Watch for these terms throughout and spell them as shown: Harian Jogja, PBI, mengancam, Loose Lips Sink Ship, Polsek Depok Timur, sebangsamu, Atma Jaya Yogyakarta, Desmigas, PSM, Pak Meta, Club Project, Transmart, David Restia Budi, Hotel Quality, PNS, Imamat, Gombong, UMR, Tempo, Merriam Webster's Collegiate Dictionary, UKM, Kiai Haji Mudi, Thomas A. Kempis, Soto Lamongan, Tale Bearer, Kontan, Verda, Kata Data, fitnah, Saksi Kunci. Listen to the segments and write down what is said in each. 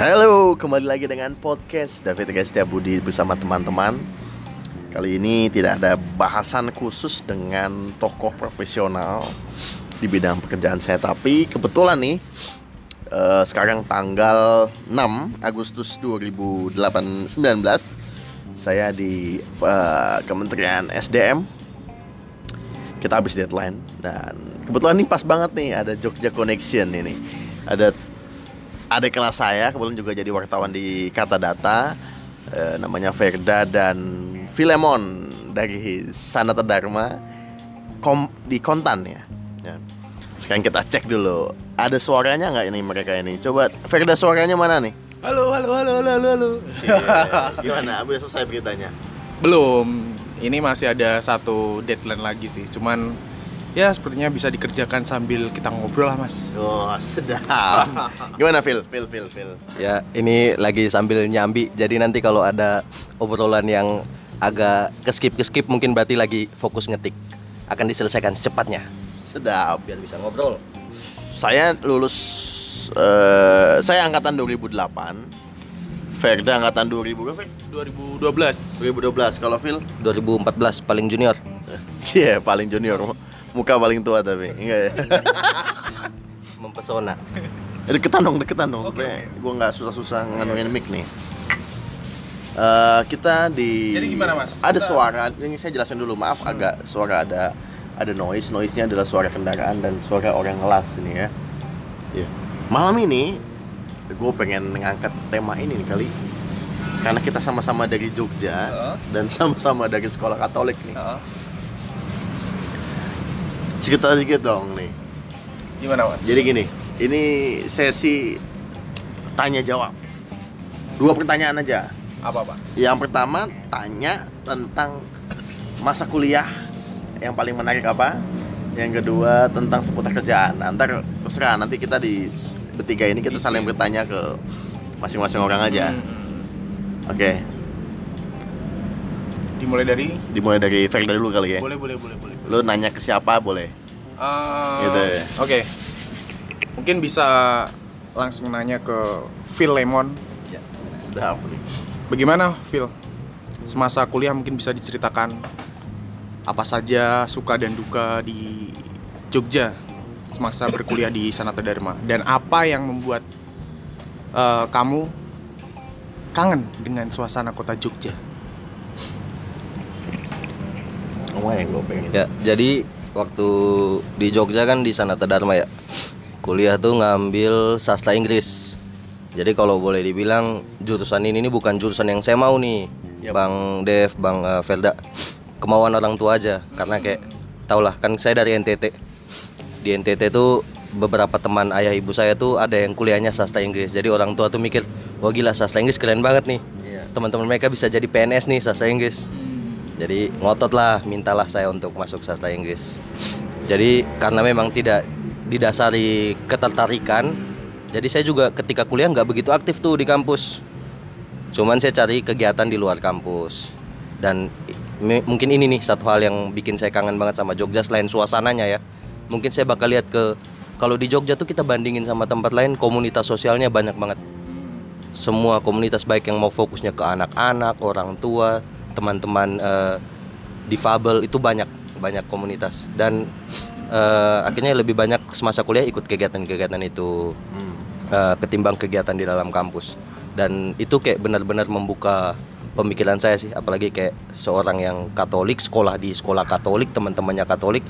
Halo, kembali lagi dengan podcast David Restia Budi bersama teman-teman. Kali ini tidak ada bahasan khusus dengan tokoh profesional di bidang pekerjaan saya. Tapi kebetulan nih, sekarang tanggal 6 Agustus 2019 saya di Kementerian SDM. Kita habis deadline dan kebetulan nih pas banget nih ada Jogja Connection ini. Ada kelas saya, kebetulan juga jadi wartawan di Kata Data, namanya Verda dan Filemon dari Sanata Dharma di Kontan ya. Sekarang kita cek dulu, ada suaranya nggak ini mereka ini? Coba Verda, suaranya mana nih? Halo. Gimana? Udah selesai beritanya? Belum. Ini masih ada satu deadline lagi sih. Cuman ya sepertinya bisa dikerjakan sambil kita ngobrol lah, Mas. Oh, sedap. Gimana, Phil? Ya, ini lagi sambil nyambi. Jadi nanti kalau ada obrolan yang agak keskip mungkin berarti lagi fokus ngetik. Akan diselesaikan secepatnya. Sedap, biar bisa ngobrol. Saya lulus saya angkatan 2008. Verda angkatan 2012. Kalau Phil 2014, paling junior. Iya, yeah, paling junior. Muka paling tua tapi enggak ya. Mempesona. Deketan dong. Okay. Gue nggak susah-susah nganuin mic nih. Kita di. Jadi gimana, Mas? Ada suara. Ini saya jelasin dulu. Maaf agak suara ada noise. Noise-nya adalah suara kendaraan dan suara orang ngelas ini ya. Yeah. Malam ini gue pengen ngangkat tema ini nih kali. Karena kita sama-sama dari Jogja dan sama-sama dari sekolah Katolik nih. Cerita dikit dong nih. Gimana, Mas? Jadi gini, ini sesi tanya jawab. 2 pertanyaan aja. Apa, Pak? Yang pertama tanya tentang masa kuliah yang paling menarik apa? Yang kedua tentang seputar kerjaan. Ntar terserah, nanti kita di bertiga ini kita saling bertanya ke masing-masing orang aja. Oke. Dimulai dari Verda dulu kali ya. Boleh. Lo nanya ke siapa boleh? Gitu ya. Oke. Mungkin bisa langsung nanya ke Filemon. Ya, sedap nih. Bagaimana, Phil? Semasa kuliah mungkin bisa diceritakan apa saja suka dan duka di Jogja semasa berkuliah di Sanata Dharma, dan apa yang membuat kamu kangen dengan suasana kota Jogja? Ya, jadi waktu di Jogja kan di Sanata Dharma ya, kuliah tuh ngambil sastra Inggris. Jadi kalau boleh dibilang jurusan ini bukan jurusan yang saya mau nih, yep. Bang Dev, Bang Verda, kemauan orang tua aja. Karena kayak tau lah, kan saya dari NTT. Di NTT tuh beberapa teman ayah ibu saya tuh ada yang kuliahnya sastra Inggris. Jadi orang tua tuh mikir, wah gila sastra Inggris keren banget nih, yeah. Teman-teman mereka bisa jadi PNS nih sastra Inggris. Jadi ngotot lah, mintalah saya untuk masuk sastra Inggris. Jadi karena memang tidak didasari ketertarikan, jadi saya juga ketika kuliah nggak begitu aktif tuh di kampus. Cuman saya cari kegiatan di luar kampus. Dan mungkin ini nih satu hal yang bikin saya kangen banget sama Jogja selain suasananya ya. Mungkin saya bakal lihat ke, kalau di Jogja tuh kita bandingin sama tempat lain, komunitas sosialnya banyak banget. Semua komunitas baik yang mau fokusnya ke anak-anak, orang tua, teman-teman difabel itu banyak komunitas, dan akhirnya lebih banyak semasa kuliah ikut kegiatan-kegiatan itu ketimbang kegiatan di dalam kampus. Dan itu kayak benar-benar membuka pemikiran saya sih, apalagi kayak seorang yang Katolik, sekolah di sekolah Katolik, teman-temannya Katolik.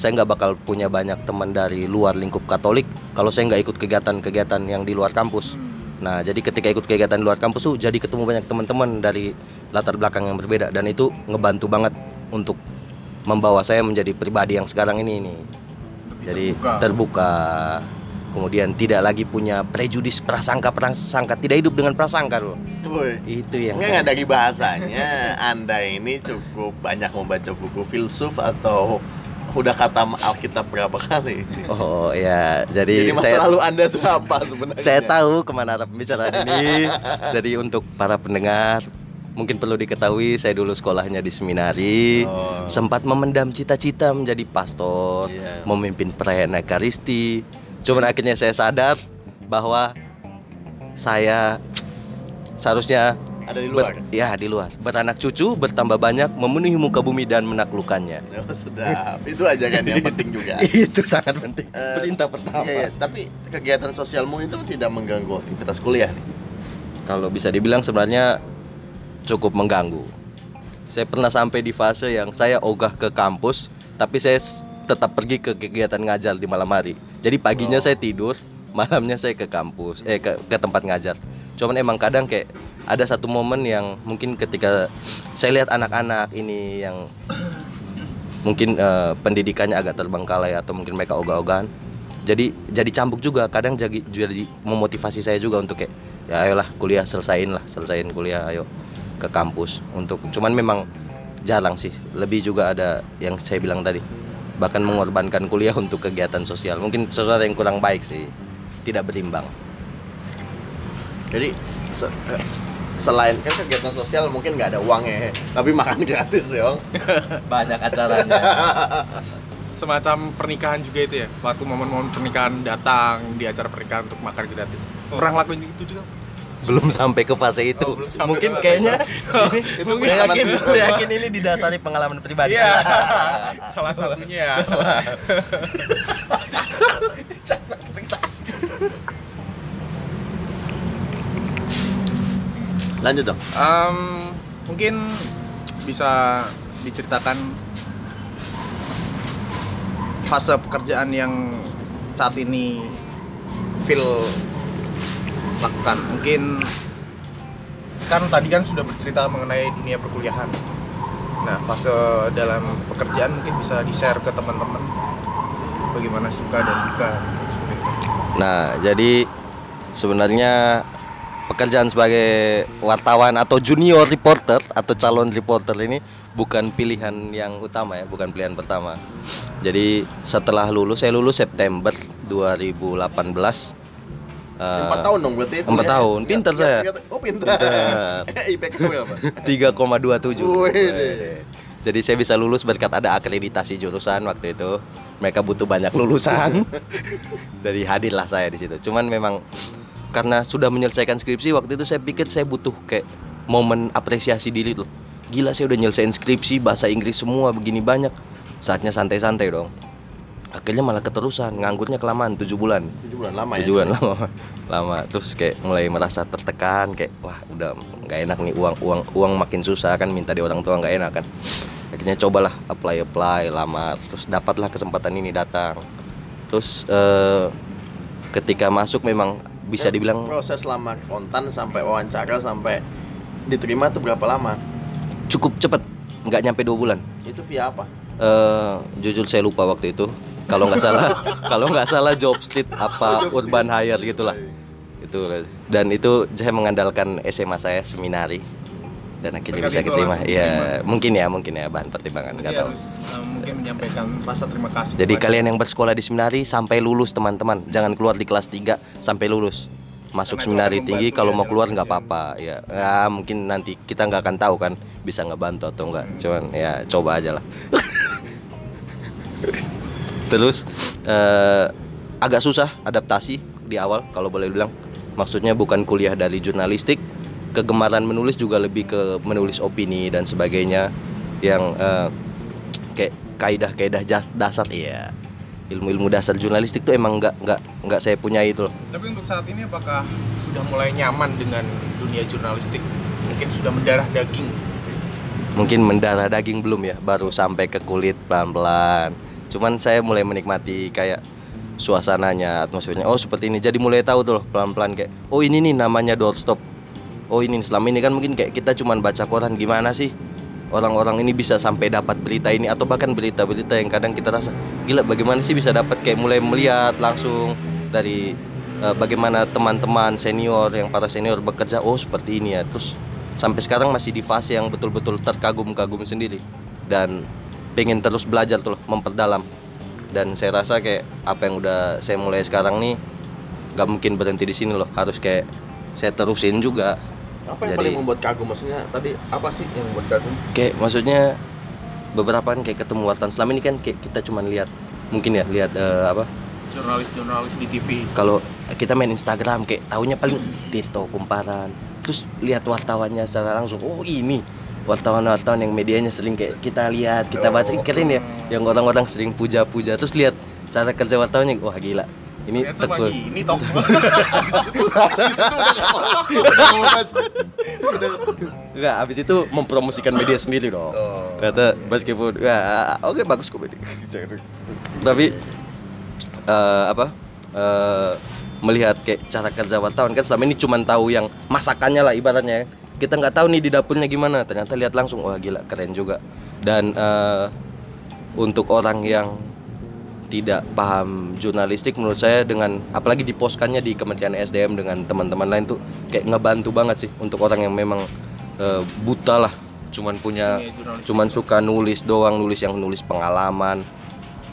Saya nggak bakal punya banyak teman dari luar lingkup Katolik kalau saya nggak ikut kegiatan-kegiatan yang di luar kampus. Nah, jadi ketika ikut kegiatan luar kampus tuh jadi ketemu banyak teman-teman dari latar belakang yang berbeda, dan itu ngebantu banget untuk membawa saya menjadi pribadi yang sekarang ini nih. Jadi terbuka. Kemudian tidak lagi punya prejudis, prasangka, tidak hidup dengan prasangka loh. Itu yang enggak dari bahasanya. Anda ini cukup banyak membaca buku filsuf atau udah khatam Alkitab berapa kali? Oh ya, jadi masa lalu Anda tuh apa sebenarnya? Saya tahu kemana arah pembicaraan ini. Jadi untuk para pendengar, Mungkin perlu diketahui, saya dulu sekolahnya di seminari, sempat memendam cita-cita menjadi pastor, memimpin perayaan Ekaristi. Cuman akhirnya saya sadar bahwa saya seharusnya ada di luar. Di luar. Beranak cucu, bertambah banyak, memenuhi muka bumi dan menaklukkannya. Oh, sedap. Itu aja kan yang penting juga. Itu sangat penting. Perintah pertama. Iya, tapi kegiatan sosialmu itu tidak mengganggu aktivitas kuliah nih? Kalau bisa dibilang sebenarnya cukup mengganggu. Saya pernah sampai di fase yang saya ogah ke kampus, tapi saya tetap pergi ke kegiatan ngajar di malam hari. Jadi paginya saya tidur, malamnya saya ke kampus, ke tempat ngajar. Cuman emang kadang kayak ada satu momen yang mungkin ketika saya lihat anak-anak ini yang mungkin pendidikannya agak terbengkalai atau mungkin mereka ogah-ogahan. Jadi cambuk juga, kadang jadi memotivasi saya juga untuk kayak ya ayolah kuliah selesain kuliah, ayo ke kampus. Untuk cuman memang jarang sih, lebih juga ada yang saya bilang tadi, bahkan mengorbankan kuliah untuk kegiatan sosial. Mungkin sesuatu yang kurang baik sih, tidak berimbang. Jadi selain kan kegiatan sosial mungkin nggak ada uangnya, tapi makan gratis dong. Banyak acaranya. Semacam pernikahan juga itu ya, waktu momen-momen pernikahan datang di acara pernikahan untuk makan gratis. Orang lakuin itu juga. Belum sampai ke fase itu. Mungkin kayaknya ini, saya yakin ini didasari pengalaman pribadi. Yeah. Salah satunya. Lanjut dong. Mungkin bisa diceritakan fase pekerjaan yang saat ini feel lakukan. Mungkin kan tadi kan sudah bercerita mengenai dunia perkuliahan. Nah, fase dalam pekerjaan mungkin bisa di-share ke teman-teman bagaimana suka dan duka. Nah, jadi sebenarnya pekerjaan sebagai wartawan atau junior reporter atau calon reporter ini bukan pilihan yang utama ya, bukan pilihan pertama. Jadi setelah lulus, saya lulus September 2018. 4 tahun dong berarti. 4 tahun, pintar saya. Oh, pintar. 3,27. Jadi saya bisa lulus berkat ada akreditasi jurusan waktu itu. Mereka butuh banyak lulusan. Jadi hadirlah saya di situ. Cuman memang karena sudah menyelesaikan skripsi, waktu itu saya pikir saya butuh kayak momen apresiasi diri loh. Gila, saya udah nyelesain skripsi, bahasa Inggris semua begini banyak. Saatnya santai-santai dong. Akhirnya malah keterusan, nganggurnya kelamaan 7 bulan. 7 bulan lama ya? 7 bulan lama. Terus kayak mulai merasa tertekan, kayak wah udah gak enak nih, uang makin susah kan, minta di orang tua gak enak kan. Akhirnya cobalah apply lama, terus dapatlah kesempatan ini datang. Terus ketika masuk memang bisa dibilang proses lama, kontan sampai wawancara sampai diterima tuh berapa lama? Cukup cepat, gak nyampe 2 bulan. Itu via apa? Jujur saya lupa waktu itu. Kalau nggak salah job street apa urban hire gitulah itu, dan itu saya mengandalkan SMA saya seminari dan akhirnya bisa diterima. Iya, mungkin ya bahan pertimbangan, nggak tahu. Mungkin menyampaikan rasa terima kasih. Jadi kalian yang bersekolah di seminari sampai lulus teman-teman, jangan keluar di kelas 3 sampai lulus. Masuk seminari tinggi, kalau mau keluar nggak apa-apa ya. Nah, mungkin nanti kita nggak akan tahu kan bisa ngebantu atau nggak, cuman ya coba aja lah. Terus agak susah adaptasi di awal kalau boleh bilang, maksudnya bukan kuliah dari jurnalistik, kegemaran menulis juga lebih ke menulis opini dan sebagainya yang kayak kaidah-kaidah dasar ya. Ilmu-ilmu dasar jurnalistik tuh emang nggak saya punya itu loh. Tapi untuk saat ini apakah sudah mulai nyaman dengan dunia jurnalistik? Mungkin sudah mendarah daging? Mungkin mendarah daging belum ya, baru sampai ke kulit pelan-pelan. Cuman saya mulai menikmati kayak suasananya, atmosfernya. Oh seperti ini, jadi mulai tahu tuh loh pelan-pelan kayak oh ini nih namanya doorstop. Oh ini selama ini kan mungkin kayak kita cuma baca koran, gimana sih orang-orang ini bisa sampai dapat berita ini, atau bahkan berita-berita yang kadang kita rasa gila bagaimana sih bisa dapat, kayak mulai melihat langsung dari bagaimana teman-teman senior yang para senior bekerja, oh seperti ini ya. Terus sampai sekarang masih di fase yang betul-betul terkagum-kagum sendiri dan pengen terus belajar tuh loh, memperdalam. Dan saya rasa kayak apa yang udah saya mulai sekarang nih gak mungkin berhenti di sini loh, harus kayak saya terusin juga. Apa yang paling membuat kagum? Maksudnya tadi apa sih yang membuat kagum? Kayak maksudnya beberapa kan kayak ketemu wartawan. Selama ini kan kayak kita cuma lihat mungkin ya lihat apa? Jurnalis-jurnalis di TV. Kalau kita main Instagram kayak taunya paling Tito Kumparan. Terus lihat wartawannya secara langsung. Oh, ini wartawan-wartawan yang medianya sering kayak kita lihat, kita baca, keren ya. Yang orang-orang sering puja-puja. Terus lihat cara kerja wartawannya, wah gila. Ini tekun. Ini toh. Enggak, habis itu mempromosikan media sendiri dong. Kata meskipun oke bagus kok. Tapi melihat kayak cara kerja wartawan kan selama ini cuma tahu yang masakannya lah ibaratnya. Kita nggak tahu nih di dapurnya gimana. Ternyata lihat langsung, wah gila keren juga. Dan untuk orang yang tidak paham jurnalistik menurut saya dengan apalagi diposkannya di Kementerian SDM dengan teman-teman lain tuh kayak ngebantu banget sih untuk orang yang memang buta lah, cuman suka nulis doang, nulis pengalaman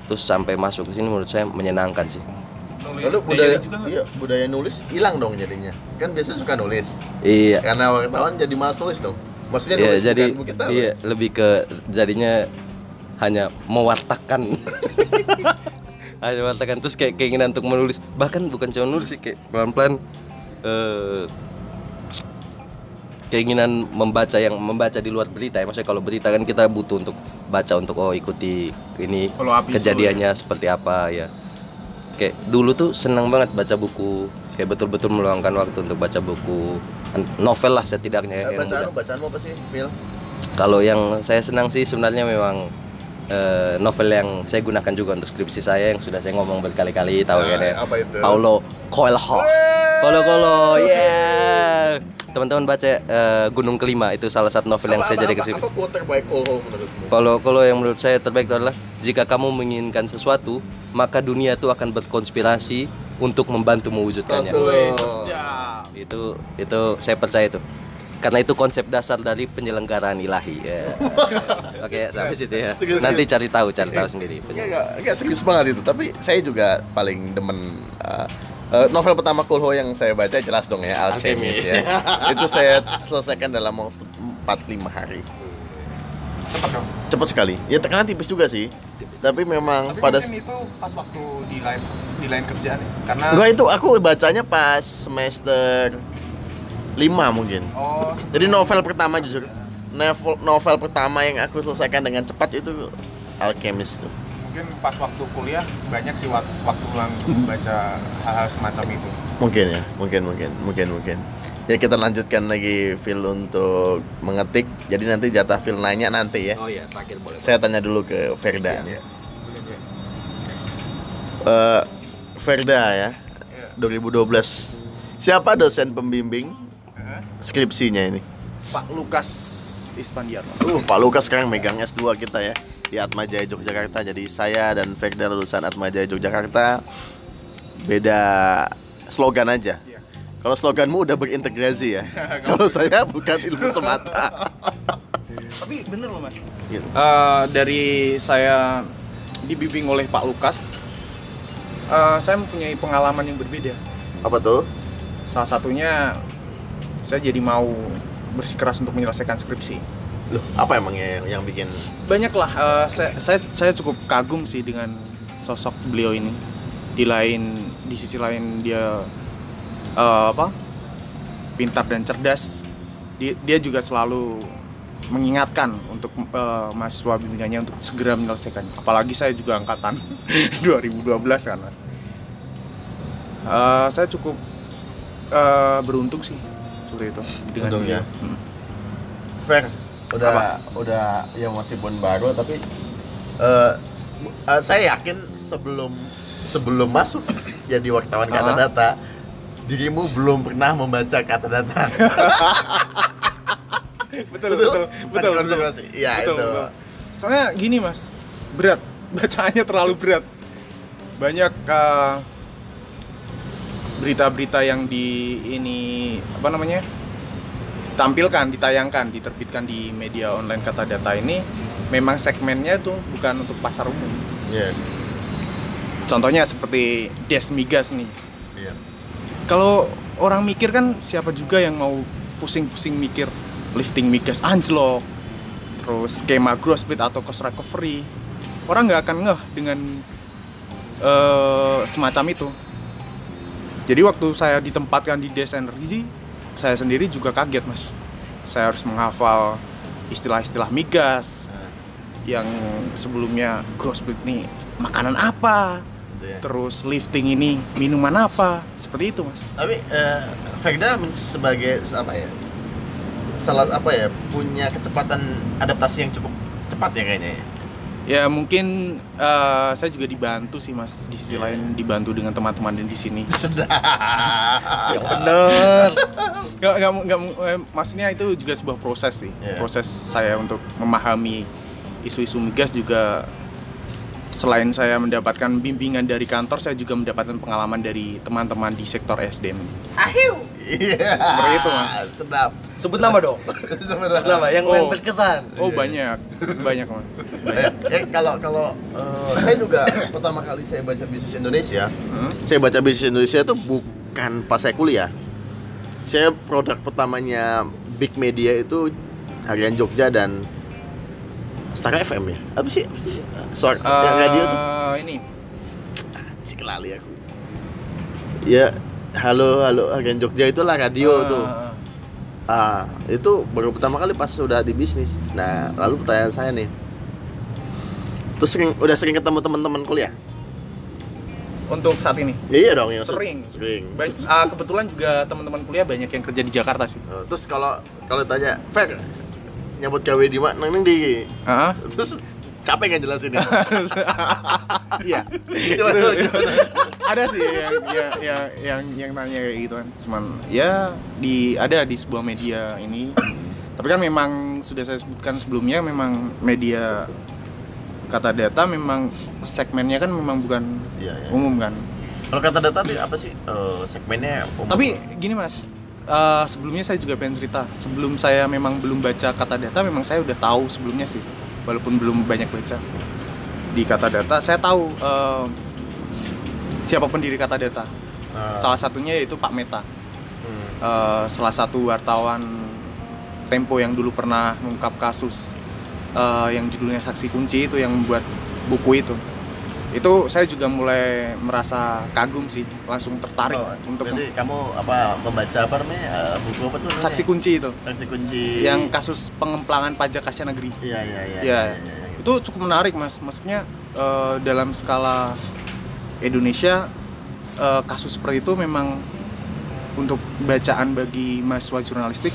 terus sampai masuk ke sini menurut saya menyenangkan sih. Lalu budaya nulis hilang dong jadinya. Kan biasa suka nulis. Iya. Karena wartawan jadi malas nulis dong. Maksudnya nulis jadi, bukan kita. Iya, lebih ke jadinya hanya mewartakan. Hanya mewartakan terus kayak keinginan untuk menulis. Bahkan bukan cuma nulis sih, kayak pelan-pelan keinginan membaca di luar berita ya. Maksudnya kalau berita kan kita butuh untuk baca untuk ikuti ini kejadiannya itu, seperti apa ya. Kayak dulu tuh senang banget baca buku, kayak betul-betul meluangkan waktu untuk baca buku novel lah setidaknya. Bacaan apa sih, Phil? Kalau yang saya senang sih sebenarnya memang novel yang saya gunakan juga untuk skripsi saya yang sudah saya ngomong berkali-kali tahu kan ya. Apa itu? Paulo Coelho. Paulo, yeah. Teman-teman baca Gunung Kelima, itu salah satu novel yang saya jadi skripsi. Apa quote terbaik Coelho menurutmu? Paulo yang menurut saya terbaik itu adalah jika kamu menginginkan sesuatu, maka dunia itu akan berkonspirasi untuk membantu mewujudkannya. Itu saya percaya itu. Karena itu konsep dasar dari penyelenggaraan ilahi. Yeah. Oke, sampai situ ya. Nanti cari tahu sendiri. Enggak serius banget itu, tapi saya juga paling demen novel pertama Coelho yang saya baca jelas dong ya, Alchemist ya. Itu saya selesaikan dalam waktu 4-5 hari. Cepat dong. Cepat sekali. Ya tekanan tipis juga sih. Tapi memang pada itu pas waktu di lain kerjaan ya? Karena enggak, itu aku bacanya pas semester 5 mungkin. Oh. Jadi novel pertama jujur. Novel pertama yang aku selesaikan dengan cepat itu Alchemist tuh. Mungkin pas waktu kuliah banyak sih waktu luang baca hal-hal semacam itu. Mungkin ya, mungkin. Ya kita lanjutkan lagi Phil untuk mengetik. Jadi nanti jatah Phil nanya nanti ya. Oh iya, terakhir boleh. Saya tanya dulu ke Verda. Ya. Verda ya. 2012. Siapa dosen pembimbing skripsinya ini? Pak Lukas Ispandiaro. Pak Lukas sekarang megang S2 kita ya di Atma Jaya Yogyakarta. Jadi saya dan Verda lulusan Atma Jaya Yogyakarta. Beda slogan aja. Ya. Kalau sloganmu udah berintegrasi ya. Kalau saya bukan ilmu semata. Tapi bener loh mas. Dari saya dibimbing oleh Pak Lukas, saya mempunyai pengalaman yang berbeda. Apa tuh? Salah satunya saya jadi mau bersikeras untuk menyelesaikan skripsi. Loh, apa emangnya yang bikin? Banyak lah. Saya cukup kagum sih dengan sosok beliau ini. Di sisi lain dia pintar dan cerdas. Dia juga selalu mengingatkan untuk mahasiswa bimbingannya untuk segera menyelesaikannya. Apalagi saya juga angkatan 2012 kan mas. Saya cukup beruntung sih seperti itu dengan dia. Fair. Udah ya meskipun baru tapi saya yakin sebelum masuk jadi wartawan Kata Data, dirimu belum pernah membaca Kata Data. betul. Iya itu. Soalnya gini mas, berat bacaannya, terlalu berat. Banyak berita-berita yang diterbitkan di media online Kata Data ini memang segmennya itu bukan untuk pasar umum. Iya. Yeah. Contohnya seperti Desmigas nih. Iya. Yeah. Kalau orang mikir kan siapa juga yang mau pusing-pusing mikir lifting migas anjlok, terus skema growth split atau cost recovery. Orang nggak akan ngeh dengan semacam itu. Jadi waktu saya ditempatkan di Des Energy, saya sendiri juga kaget, Mas. Saya harus menghafal istilah-istilah migas yang sebelumnya growth split nih makanan apa, terus lifting ini minuman apa, seperti itu, Mas. Tapi Verda sebagai punya kecepatan adaptasi yang cukup cepat ya kayaknya. Ya mungkin saya juga dibantu sih, Mas, di sisi lain dibantu dengan teman-teman di sini. Sudah. Ya bener. Nggak, maksudnya itu juga sebuah proses sih. Yeah. Proses saya untuk memahami isu-isu migas juga, selain saya mendapatkan bimbingan dari kantor, saya juga mendapatkan pengalaman dari teman-teman di sektor SDM. Ahiu. Yeah. Seperti itu, Mas. Sedap. Sebut nama dong. Yang terkesan. Oh, banyak, Mas. Banyak. Saya juga pertama kali saya baca Bisnis Indonesia. Saya baca Bisnis Indonesia itu bukan pas saya kuliah. Saya produk pertamanya Big Media itu Harian Jogja dan Setara FM ya. Apa sih? Suara radio tuh. Ini. Cik lali aku. Ya, halo Harian Jogja itulah radio tuh. Itu baru pertama kali pas sudah di bisnis. Nah, lalu pertanyaan saya nih. Terus udah sering ketemu teman-teman kuliah? Untuk saat ini? Iya dong, ya. Sering. Kebetulan juga teman-teman kuliah banyak yang kerja di Jakarta sih. Terus kalau tanya, Fer, nyambut gawe di mana? Neng di. Terus capek nggak jelasin ya? Iya. Ada sih yang nanya kayak gitu kan. Cuman ya ada di sebuah media ini. Tapi kan memang sudah saya sebutkan sebelumnya, memang media Kata Data memang segmennya kan memang bukan umum kan. Kalau Kata Data apa sih segmennya umum? Tapi gini, Mas, sebelumnya saya juga pengen cerita. Sebelum saya memang belum baca Kata Data, memang saya udah tahu sebelumnya sih. Walaupun belum banyak baca di Kata Data, saya tahu siapa pendiri Kata Data. Salah satunya yaitu Pak Meta, salah satu wartawan Tempo yang dulu pernah mengungkap kasus yang judulnya Saksi Kunci itu, yang membuat buku itu. Itu saya juga mulai merasa kagum sih, langsung tertarik untuk. Jadi kamu membaca buku apa tuh? Saksi Kunci itu. Saksi Kunci. Yang kasus pengemplangan pajak khasnya negeri. Iya. Itu cukup menarik, Mas. Maksudnya dalam skala Indonesia kasus seperti itu memang untuk bacaan bagi mahasiswa jurnalistik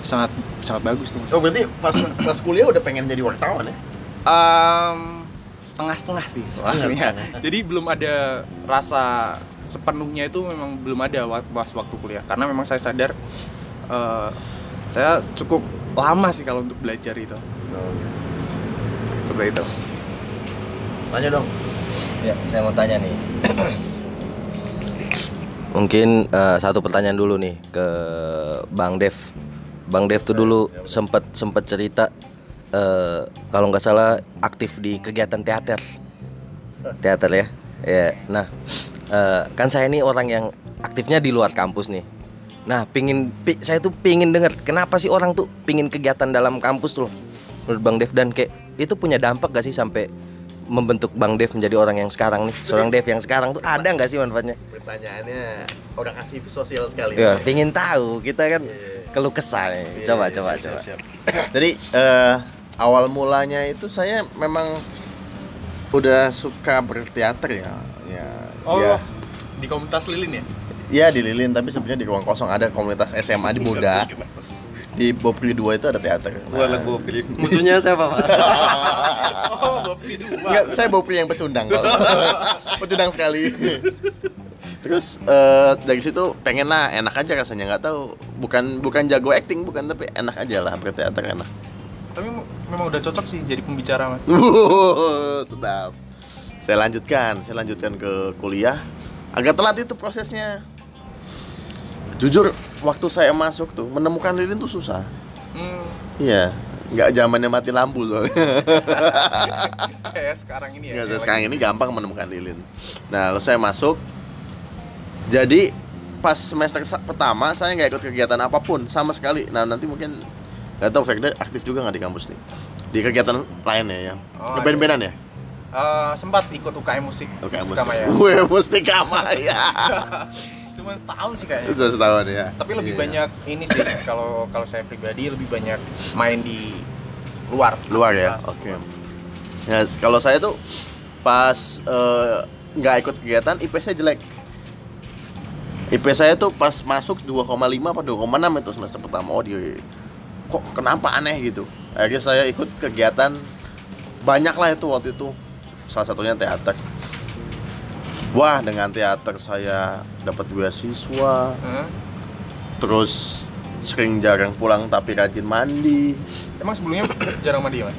sangat sangat bagus tuh, Mas. Oh, berarti pas kuliah udah pengen jadi wartawan ya? Setengah-setengah sih maksudnya. Jadi belum ada rasa sepenuhnya, itu memang belum ada waktu kuliah, karena memang saya sadar saya cukup lama sih kalau untuk belajar itu. Seperti itu. Tanya dong. Ya, saya mau tanya nih. Mungkin satu pertanyaan dulu nih ke Bang Dev. Bang Dev tuh dulu sempat cerita kalau nggak salah aktif di kegiatan teater ya. Ya, nah kan saya ini orang yang aktifnya di luar kampus nih. Nah, saya tuh pingin dengar kenapa sih orang tuh pingin kegiatan dalam kampus tuh, menurut Bang Dev, dan kayak itu punya dampak gak sih sampai membentuk Bang Dev menjadi orang yang sekarang nih, seorang Dev yang sekarang tuh ada nggak sih manfaatnya? Pertanyaannya orang aktivis sosial sekali. Ya, pingin tahu kita kan keluh kesah nih. Coba. Jadi awal mulanya itu saya memang udah suka berteater ya. Oh, ya. Di komunitas Lilin ya? Iya, di Lilin, tapi sebenarnya di ruang kosong. Ada komunitas SMA di Buda. Di Bogor 2 itu ada teater. Nah, musuhnya siapa, Pak? Oh, Bogor 2. Enggak, saya Bogor yang pecundang kalau. Pecundang sekali. Terus dari situ pengen lah, enak aja rasanya, nggak tahu. Bukan jago acting, tapi enak aja lah berteater enak. Tapi memang udah cocok sih jadi pembicara, Mas. Sedap. Saya lanjutkan ke kuliah. Agak telat itu prosesnya. Jujur, waktu saya masuk tuh menemukan Lilin tuh susah. Iya, nggak zamannya mati lampu soalnya. Kayak sekarang ini ya. Sekarang ini gampang menemukan Lilin. Nah, lalu saya masuk. Jadi pas semester pertama saya nggak ikut kegiatan apapun sama sekali. Nah nanti mungkin nggak tahu Verda aktif juga nggak di kampus nih, di kegiatan lainnya ya, band-bandan ya. Sempat ikut UKM musik, Mustika Maya. Cuman setahun sih kayaknya. Setahun ya. Tapi lebih banyak ini sih, kalau saya pribadi lebih banyak main di luar. Luar ya. Oke. Ya kalau saya tuh pas nggak ikut kegiatan IP saya jelek. IP saya tuh pas masuk 2,5 atau 2,6 itu semester pertama. Oh dia kok kenapa aneh gitu. Akhirnya saya ikut kegiatan banyak lah itu waktu itu, salah satunya teater. Wah dengan teater saya dapat beasiswa, terus sering jarang pulang tapi rajin mandi. Emang sebelumnya jarang mandi ya mas?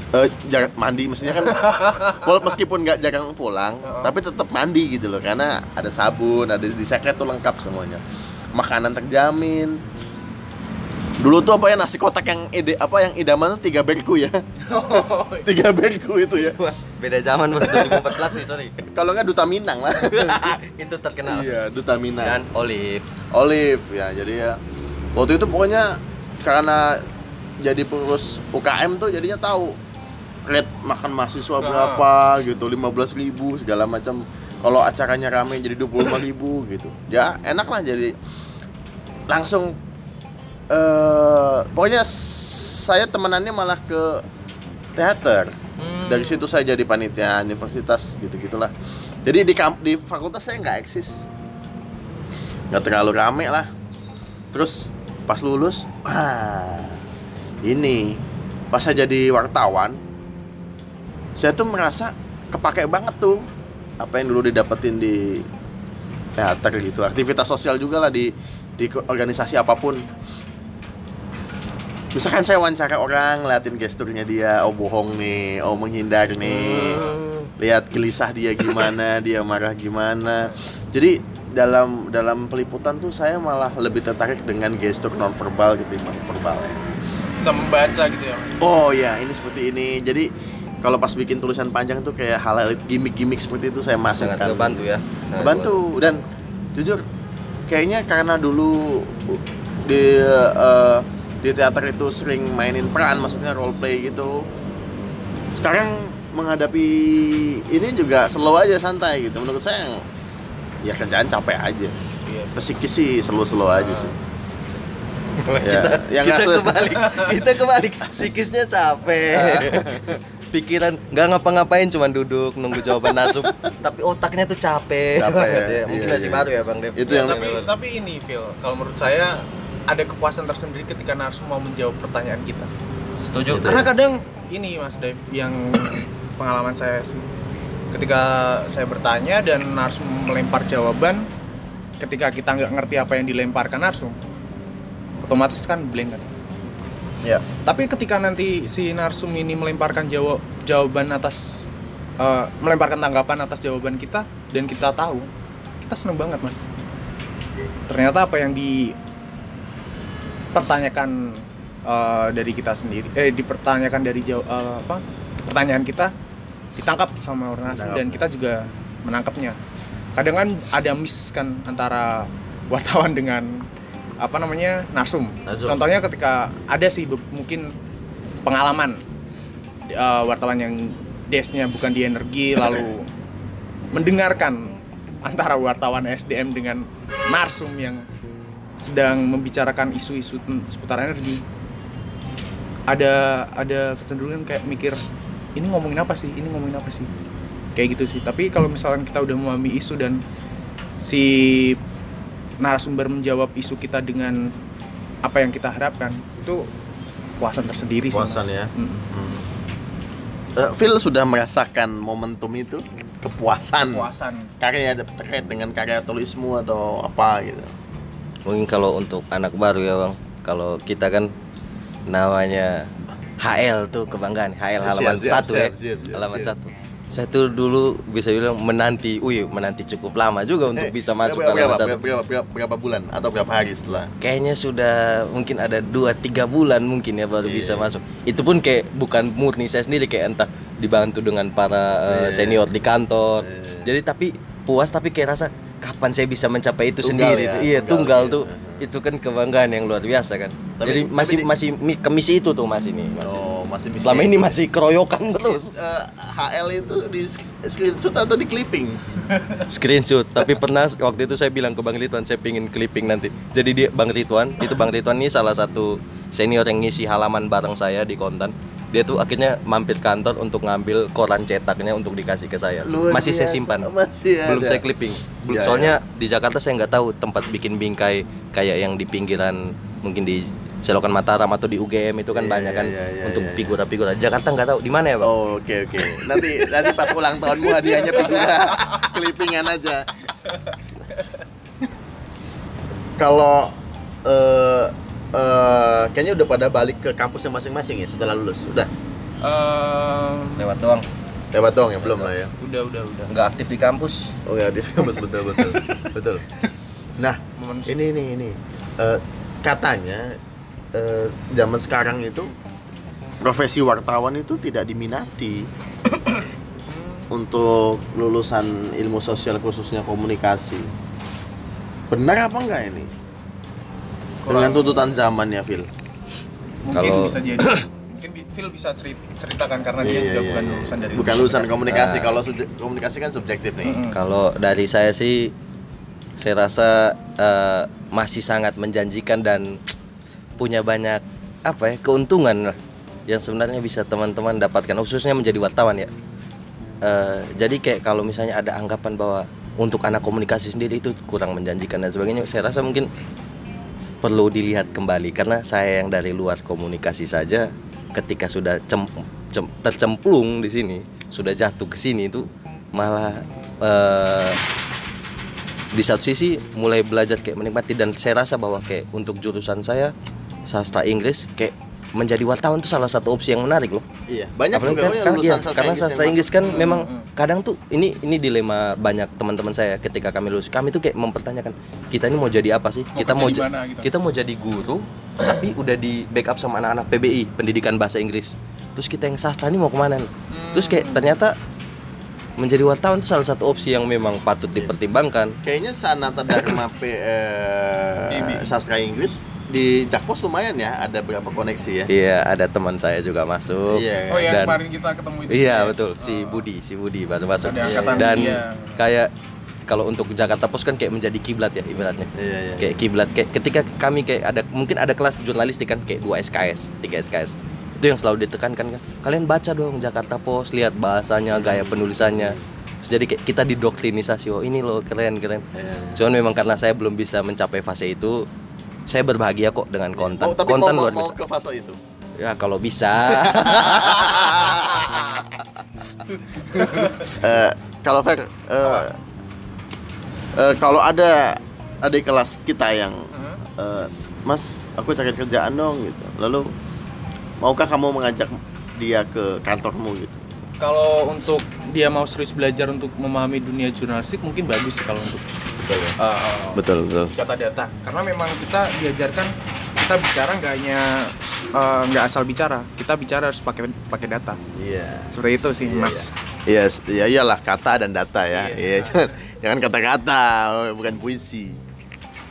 Jarang mandi, mestinya kan meskipun nggak jarang pulang, tapi tetap mandi gitu loh, karena ada sabun, ada disekret tuh lengkap semuanya. Makanan terjamin. Dulu tuh apa ya, nasi kotak yang idaman tuh 3 berku ya. 3 berku itu ya. Beda zaman Mas, 2014 nih, sorry. Kalau enggak Duta Minang lah. Itu terkenal. Iya, Duta Minang. Dan Olive. Olive ya, jadi ya. Waktu itu pokoknya karena jadi pengurus UKM tuh jadinya tahu rate makan mahasiswa berapa gitu, 15.000 segala macam. Kalau acaranya rame jadi 25.000 gitu. Ya, enak lah jadi langsung. Pokoknya saya temenannya malah ke teater. Dari situ saya jadi panitia universitas gitu-gitulah. Jadi di fakultas saya nggak eksis, nggak terlalu rame lah. Terus pas lulus, ini pas saya jadi wartawan, saya tuh merasa kepake banget tuh apa yang dulu didapetin di teater gitu. Aktivitas sosial juga lah di organisasi apapun. Misalkan saya wawancara orang, liatin gesturnya dia, oh bohong nih, oh menghindar nih, lihat gelisah dia gimana, dia marah gimana. Jadi dalam peliputan tuh saya malah lebih tertarik dengan gestur nonverbal ketimbang verbal ya. Bisa membaca gitu ya mas? Oh ya, ini seperti ini. Jadi kalau pas bikin tulisan panjang tuh kayak hal-hal gimmick-gimmick seperti itu saya masukkan. Sangat bantu ya? Sangat bantu, dan jujur kayaknya karena dulu di teater itu sering mainin peran, maksudnya role play gitu. Sekarang menghadapi ini juga slow aja, santai gitu. Menurut saya ya kerjaan capek aja. Psikis sih slow-slow aja sih. Ya, kita kebalik. Psikisnya capek. Pikiran nggak ngapa-ngapain, cuman duduk nunggu jawaban langsung. Tapi otaknya tuh capek ya. Ya. Mungkin masih baru ya Bang Dev. Itu ya, yang tapi ini Phil, kalau menurut saya ada kepuasan tersendiri ketika narsum mau menjawab pertanyaan kita. Setuju. Karena kadang ini Mas Dev, yang pengalaman saya sih, ketika saya bertanya dan narsum melempar jawaban, ketika kita nggak ngerti apa yang dilemparkan narsum, otomatis kan blank kan. Ya. Tapi ketika nanti si narsum ini melemparkan jawaban atas melemparkan tanggapan atas jawaban kita dan kita tahu, kita seneng banget mas. Ternyata apa yang di pertanyakan dari kita sendiri dipertanyakan dari pertanyaan kita ditangkap sama orang asing dan kita juga menangkapnya. Kadang kan ada miss kan antara wartawan dengan narsum. Contohnya ketika ada sih mungkin pengalaman wartawan yang desnya bukan di energi lalu mendengarkan antara wartawan SDM dengan narsum yang sedang membicarakan isu-isu seputar energi, ada kecenderungan kayak mikir ini ngomongin apa sih kayak gitu sih. Tapi kalau misalkan kita udah memahami isu dan si narasumber menjawab isu kita dengan apa yang kita harapkan, itu kepuasan tersendiri sih mas. Kepuasan ya. Phil sudah merasakan momentum itu, kepuasan karya terkait dengan karya tulismu atau apa gitu. Mungkin kalau untuk anak baru ya Bang, kalau kita kan namanya HL tuh kebanggaan, HL halaman 1. Saya tuh dulu bisa bilang menanti cukup lama juga untuk bisa masuk halaman 1. Berapa bulan atau berapa hari setelah? Kayaknya sudah mungkin ada 2-3 bulan mungkin ya baru bisa masuk. Itu pun kayak bukan murni saya sendiri, kayak entah dibantu dengan para senior di kantor. Jadi tapi puas, tapi kayak rasa kapan saya bisa mencapai itu tunggal sendiri. Ya, iya, tunggal tuh itu kan kebanggaan yang luar biasa kan. Tapi, jadi masih kemisi itu tuh Mas ini. Masih selama ini masih keroyokan terus. HL itu di screenshot atau di clipping? Screenshot, tapi pernah waktu itu saya bilang ke Bang Ridwan saya pingin clipping nanti. Jadi dia Bang Ridwan ini salah satu senior yang ngisi halaman bareng saya di Kontan. Dia tuh akhirnya mampir kantor untuk ngambil koran cetaknya untuk dikasih ke saya. Masih saya simpan, belum saya clipping. Soalnya di Jakarta saya nggak tahu tempat bikin bingkai kayak yang di pinggiran mungkin di Selokan Mataram atau di UKM itu kan banyak kan untuk figura-figura. Jakarta nggak tahu di mana ya Bang. Oke. Nanti pas ulang tahunmu hadiahnya figura clippingan aja. Kalau kayaknya udah pada balik ke kampusnya masing-masing ya setelah lulus, udah? Lewat doang ya, belum lah ya? Udah nggak aktif di kampus? Oh nggak aktif di kampus, betul. Nah, katanya zaman sekarang itu profesi wartawan itu tidak diminati untuk lulusan ilmu sosial khususnya komunikasi. Benar apa enggak ini? Dengan tuntutan zaman ya, Phil. Mungkin bisa jadi. Mungkin Phil bisa ceritakan karena dia juga bukan lulusan dari komunikasi. Nah, kalau komunikasi kan subjektif nih. Kalau dari saya sih saya rasa masih sangat menjanjikan dan punya banyak keuntungan lah yang sebenarnya bisa teman-teman dapatkan khususnya menjadi wartawan ya. Jadi kayak kalau misalnya ada anggapan bahwa untuk anak komunikasi sendiri itu kurang menjanjikan dan sebagainya, saya rasa mungkin perlu dilihat kembali karena saya yang dari luar komunikasi saja ketika sudah tercemplung di sini, sudah jatuh ke sini itu malah di satu sisi mulai belajar kayak menikmati dan saya rasa bahwa kayak untuk jurusan saya sastra Inggris kayak menjadi wartawan itu salah satu opsi yang menarik loh. Iya, banyak juga kan, karena sastra Inggris kan memang kadang tuh ini dilema banyak teman-teman saya ketika kami lulus. Kami tuh kayak mempertanyakan, kita ini mau jadi apa sih? Kita mau jadi guru tapi udah di backup sama anak-anak PBI, pendidikan bahasa Inggris. Terus kita yang sastra ini mau kemana? Terus kayak ternyata menjadi wartawan itu salah satu opsi yang memang patut dipertimbangkan. Kayaknya Sanata Dharma sastra Inggris di Jakpos lumayan ya, ada berapa koneksi ya? Iya, ada teman saya juga masuk. Iya. Oh yang kemarin kita ketemu itu. Iya betul, si Budi baru masuk. Dan kayak kalau untuk Jakarta Post kan kayak menjadi kiblat ya ibaratnya. Iya. Kayak kiblat, kayak ketika kami kayak ada mungkin ada kelas jurnalistik kan kayak 2 SKS, 3 SKS. Itu yang selalu ditekankan kan. Kalian baca dong Jakarta Post, lihat bahasanya, gaya penulisannya. Terus jadi kayak kita didoktrinisasi, oh ini loh keren. Iya. Cuman memang karena saya belum bisa mencapai fase itu. Saya berbahagia kok dengan konten. Oh, tapi konten luar biasa. Mau ke fase itu? Ya kalau bisa. Kalau Fer, kalau ada adik kelas kita yang, Mas, aku cari kerjaan dong gitu. Lalu, maukah kamu mengajak dia ke kantormu gitu? Kalau untuk dia mau serius belajar untuk memahami dunia jurnalistik, mungkin bagus sih kalau untuk betul. Kata data, karena memang kita diajarkan kita bicara nggak hanya nggak asal bicara, kita bicara harus pakai data. Iya. Seperti itu sih Mas. Iya, iyalah kata dan data ya. Jangan kata-kata, bukan puisi.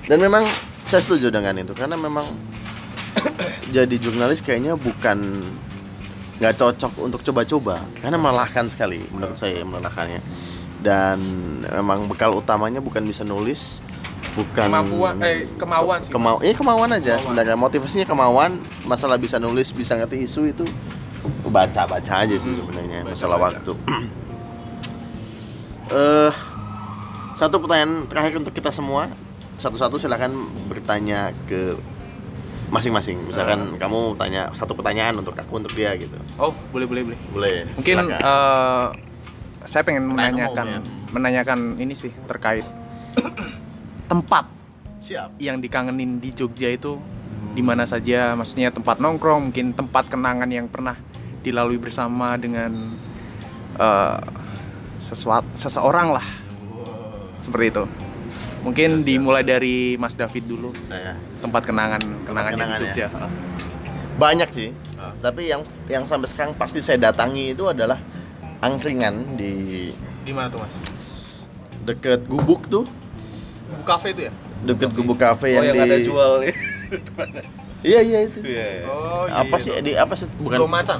Dan memang saya setuju dengan itu karena memang jadi jurnalis kayaknya bukan nggak cocok untuk coba-coba karena melelahkan sekali menurut saya melelahkannya. Dan memang bekal utamanya bukan bisa nulis, bukan kemauan sih. Kemauan aja sebenarnya. Motivasinya kemauan, masalah bisa nulis, bisa ngerti isu itu baca-baca aja sih sebenarnya, masalah waktu. Satu pertanyaan terakhir untuk kita semua. Satu-satu silakan bertanya ke masing-masing. Misalkan kamu tanya satu pertanyaan untuk aku, untuk dia gitu. Oh, boleh. Mungkin saya pengen menanyakan ini sih terkait tempat yang dikangenin di Jogja itu di mana saja, maksudnya tempat nongkrong, mungkin tempat kenangan yang pernah dilalui bersama dengan seseorang lah. Seperti itu. Mungkin dimulai dari Mas David dulu. Saya. Tempat kenangannya di Jogja. Ya. Banyak sih. Tapi yang sampai sekarang pasti saya datangi itu adalah angkringan di mana tuh Mas? Deket Gubuk tuh. Kubu Cafe itu ya? Deket Kubu Cafe yang di... Oh, yang ada jual di depannya. Iya, iya itu. Oh, iya. Apa sih di apa sih? Sego Macan.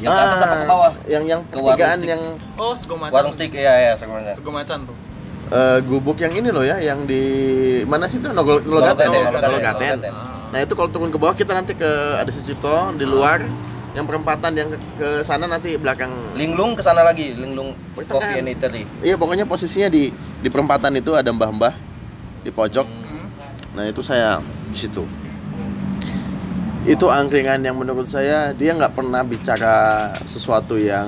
Yang ke atas apa ke bawah? Yang ketigaan yang oh, Sego Macan. Warung steak, iya, sebenarnya. Sego Macan tuh. Gubuk yang ini loh ya, yang di mana sih itu Logaten. Nah itu kalau turun ke bawah kita nanti ke ada Sucipto di luar, yang perempatan yang ke sana nanti belakang Linglung ke sana lagi, Linglung Coffee and Eatery. Iya pokoknya posisinya di perempatan itu ada mbah-mbah di pojok. Nah itu saya di situ. Itu angkringan yang menurut saya dia nggak pernah bicara sesuatu yang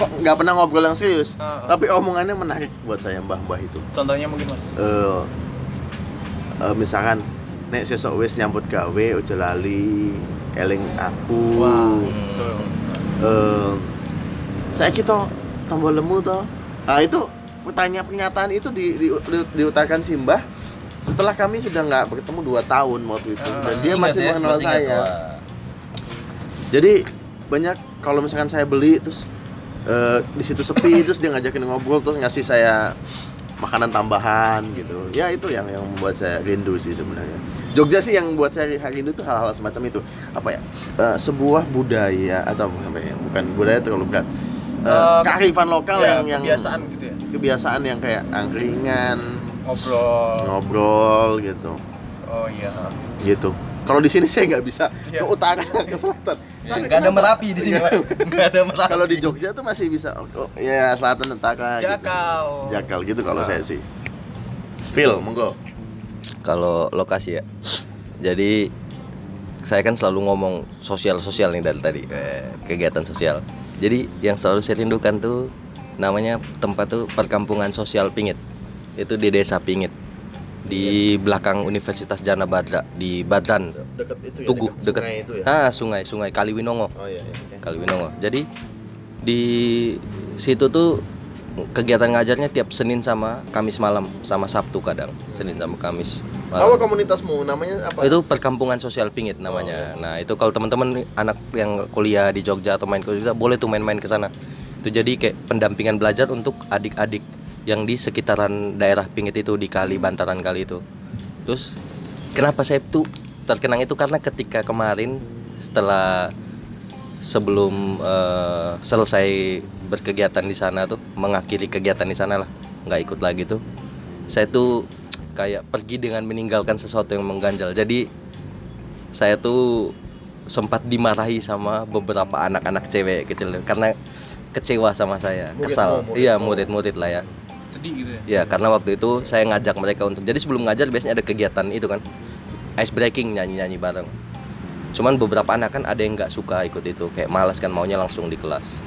kok nggak pernah ngobrol yang serius, tapi omongannya menarik buat saya mbah-mbah itu. Contohnya mungkin mas? Misalkan, nek sesok wis nyambut gawe, uja lali, eling aku. Wow. Saya kita tambah lemu toh. Nah itu pernyataan itu diutarakan si mbah setelah kami sudah nggak bertemu 2 tahun waktu itu, dan dia masih mengenal saya. Jadi banyak. Kalau misalkan saya beli terus di situ sepi terus dia ngajakin ngobrol terus ngasih saya makanan tambahan gitu. Ya itu yang membuat saya rindu sih sebenarnya. Jogja sih yang buat saya rindu tuh hal-hal semacam itu. Apa ya? Sebuah budaya atau bukan budaya terlalu berat. Kearifan lokal ya, yang kebiasaan gitu ya. Kebiasaan yang kayak angkringan, ngobrol gitu. Oh iya. Gitu. Kalau di sini saya nggak bisa ke utara ke selatan. Nggak ada Merapi di sini. Nggak ada Merapi. Kalau di Jogja tuh masih bisa. Oh, ya selatan utara. Jakal gitu kalau saya sih. Phil, monggo. Kalau lokasi ya. Jadi saya kan selalu ngomong sosial nih dari tadi, kegiatan sosial. Jadi yang selalu saya rindukan tuh namanya tempat tuh Perkampungan Sosial Pingit. Itu di Desa Pingit. Di belakang Universitas Jana Badra di Badran, dekat itu ya, Tugu, dekat sungai itu ya? Sungai Kali Winongo. Oh iya. Kali Winongo. Jadi di situ tuh kegiatan ngajarnya tiap Senin sama Kamis malam, sama Sabtu kadang. Senin sama Kamis malam. Apa komunitasmu namanya apa? Itu Perkampungan Sosial Pingit namanya. Nah, itu kalau teman-teman anak yang kuliah di Jogja atau main ke Jogja boleh tuh main-main ke sana. Itu jadi kayak pendampingan belajar untuk adik-adik yang di sekitaran daerah Pingit itu, di kali, bantaran kali itu. Terus kenapa saya tuh terkenang itu karena ketika kemarin sebelum selesai berkegiatan di sana tuh, mengakhiri kegiatan di sana lah, nggak ikut lagi tuh, saya tuh kayak pergi dengan meninggalkan sesuatu yang mengganjal. Jadi saya tuh sempat dimarahi sama beberapa anak-anak cewek kecil karena kecewa sama saya, kesal. Iya, murid-murid lah ya. Sedih gitu ya. Ya, karena waktu itu saya ngajak mereka untuk, jadi sebelum ngajar biasanya ada kegiatan itu kan, ice breaking, nyanyi-nyanyi bareng. Cuman beberapa anak kan ada yang nggak suka ikut itu, kayak malas kan, maunya langsung di kelas.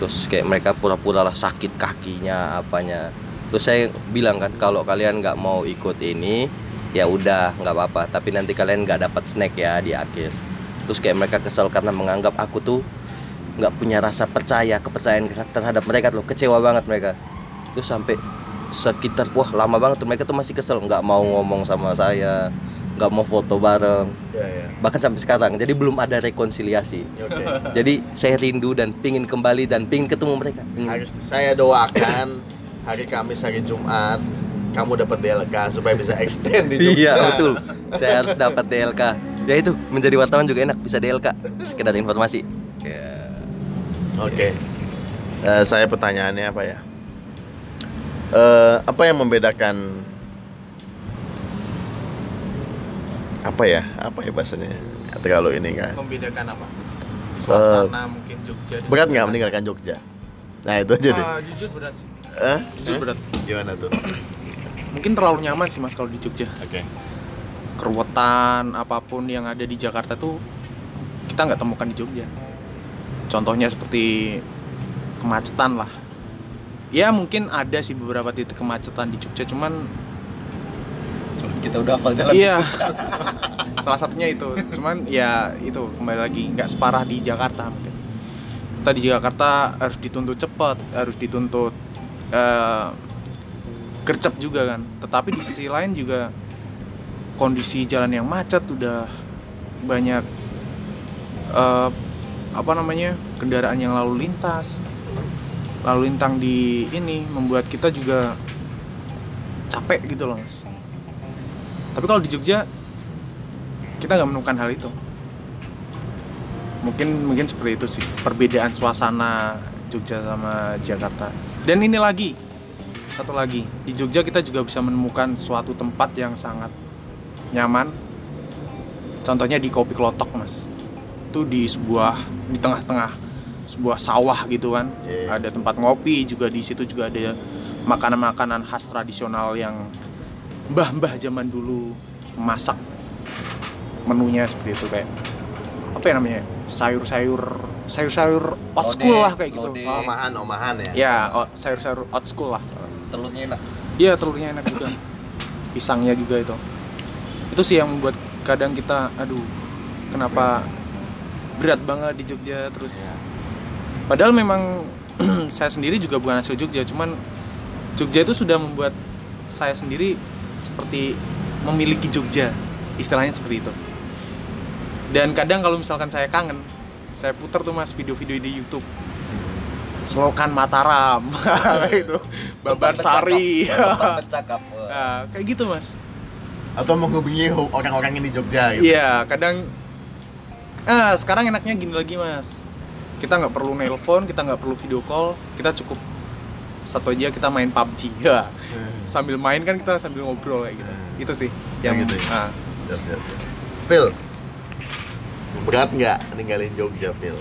Terus kayak mereka pura-pura lah sakit kakinya, apanya. Terus saya bilang kan, kalau kalian nggak mau ikut ini, ya udah nggak apa-apa. Tapi nanti kalian nggak dapat snack ya di akhir. Terus kayak mereka kesal karena menganggap aku tuh nggak punya rasa kepercayaan terhadap mereka loh, kecewa banget mereka. Terus sampai sekitar lama banget tuh mereka tuh masih kesel, nggak mau ngomong sama saya, nggak mau foto bareng, bahkan sampai sekarang. Jadi belum ada rekonsiliasi. Jadi saya rindu dan pingin kembali dan pingin ketemu mereka. Harus saya doakan hari Kamis, hari Jumat kamu dapat DLK supaya bisa extend di Jogja. Iya betul, saya harus dapat DLK. Ya itu, menjadi wartawan juga enak, bisa DLK, sekedar informasi. Oke. Saya pertanyaannya apa ya? Apa yang membedakan apa ya bahasanya? Terlalu ini guys. Membedakan apa? Suasana mungkin Jogja. Berat nggak meninggalkan Jogja? Nah itu aja deh. Jujur berat sih. Jujur berat. Gimana tuh? Mungkin terlalu nyaman sih mas kalau di Jogja. Oke. Keruwetan apapun yang ada di Jakarta tuh kita nggak temukan di Jogja. Contohnya seperti kemacetan lah. Ya mungkin ada sih beberapa titik kemacetan di Jogja, cuman kita udah hafal jalan. Iya. Salah satunya itu. Cuman ya itu kembali lagi nggak separah di Jakarta mungkin. Kita di Jakarta harus dituntut cepat, harus dituntut gercep juga kan. Tetapi di sisi lain juga kondisi jalan yang macet, udah banyak kendaraan yang lalu lintas di ini membuat kita juga capek gitu loh Mas. Tapi kalau di Jogja kita nggak menemukan hal itu. Mungkin seperti itu sih perbedaan suasana Jogja sama Jakarta. Dan ini lagi satu lagi, di Jogja kita juga bisa menemukan suatu tempat yang sangat nyaman. Contohnya di Kopi Klotok Mas, itu di tengah-tengah sebuah sawah gitu kan, ada tempat ngopi juga di situ, juga ada makanan-makanan khas tradisional yang mbah-mbah zaman dulu masak menunya seperti itu, kayak apa ya namanya, sayur-sayur old school lah kayak gitu. Omahan ya? Ya, sayur-sayur old school lah. Telurnya enak? Iya, telurnya enak juga. Pisangnya juga itu. Itu sih yang membuat kadang kita, aduh, kenapa berat banget di Jogja terus. Ya. Padahal memang saya sendiri juga bukan asli Jogja, cuman Jogja itu sudah membuat saya sendiri seperti memiliki Jogja, istilahnya seperti itu. Dan kadang kalau misalkan saya kangen, saya putar tuh Mas video-video di YouTube. Selokan Mataram, itu Babarsari, bercakap. Nah, kayak gitu Mas. Atau menghubungi orang-orang yang di Jogja gitu. Iya, kadang sekarang enaknya gini lagi Mas. Kita nggak perlu nelpon, kita nggak perlu video call, kita cukup satu aja, kita main PUBG. Ya. Sambil main kan kita sambil ngobrol kayak gitu. Itu sih yang gitu. Ya. Phil, berat nggak ninggalin Jogja, Phil?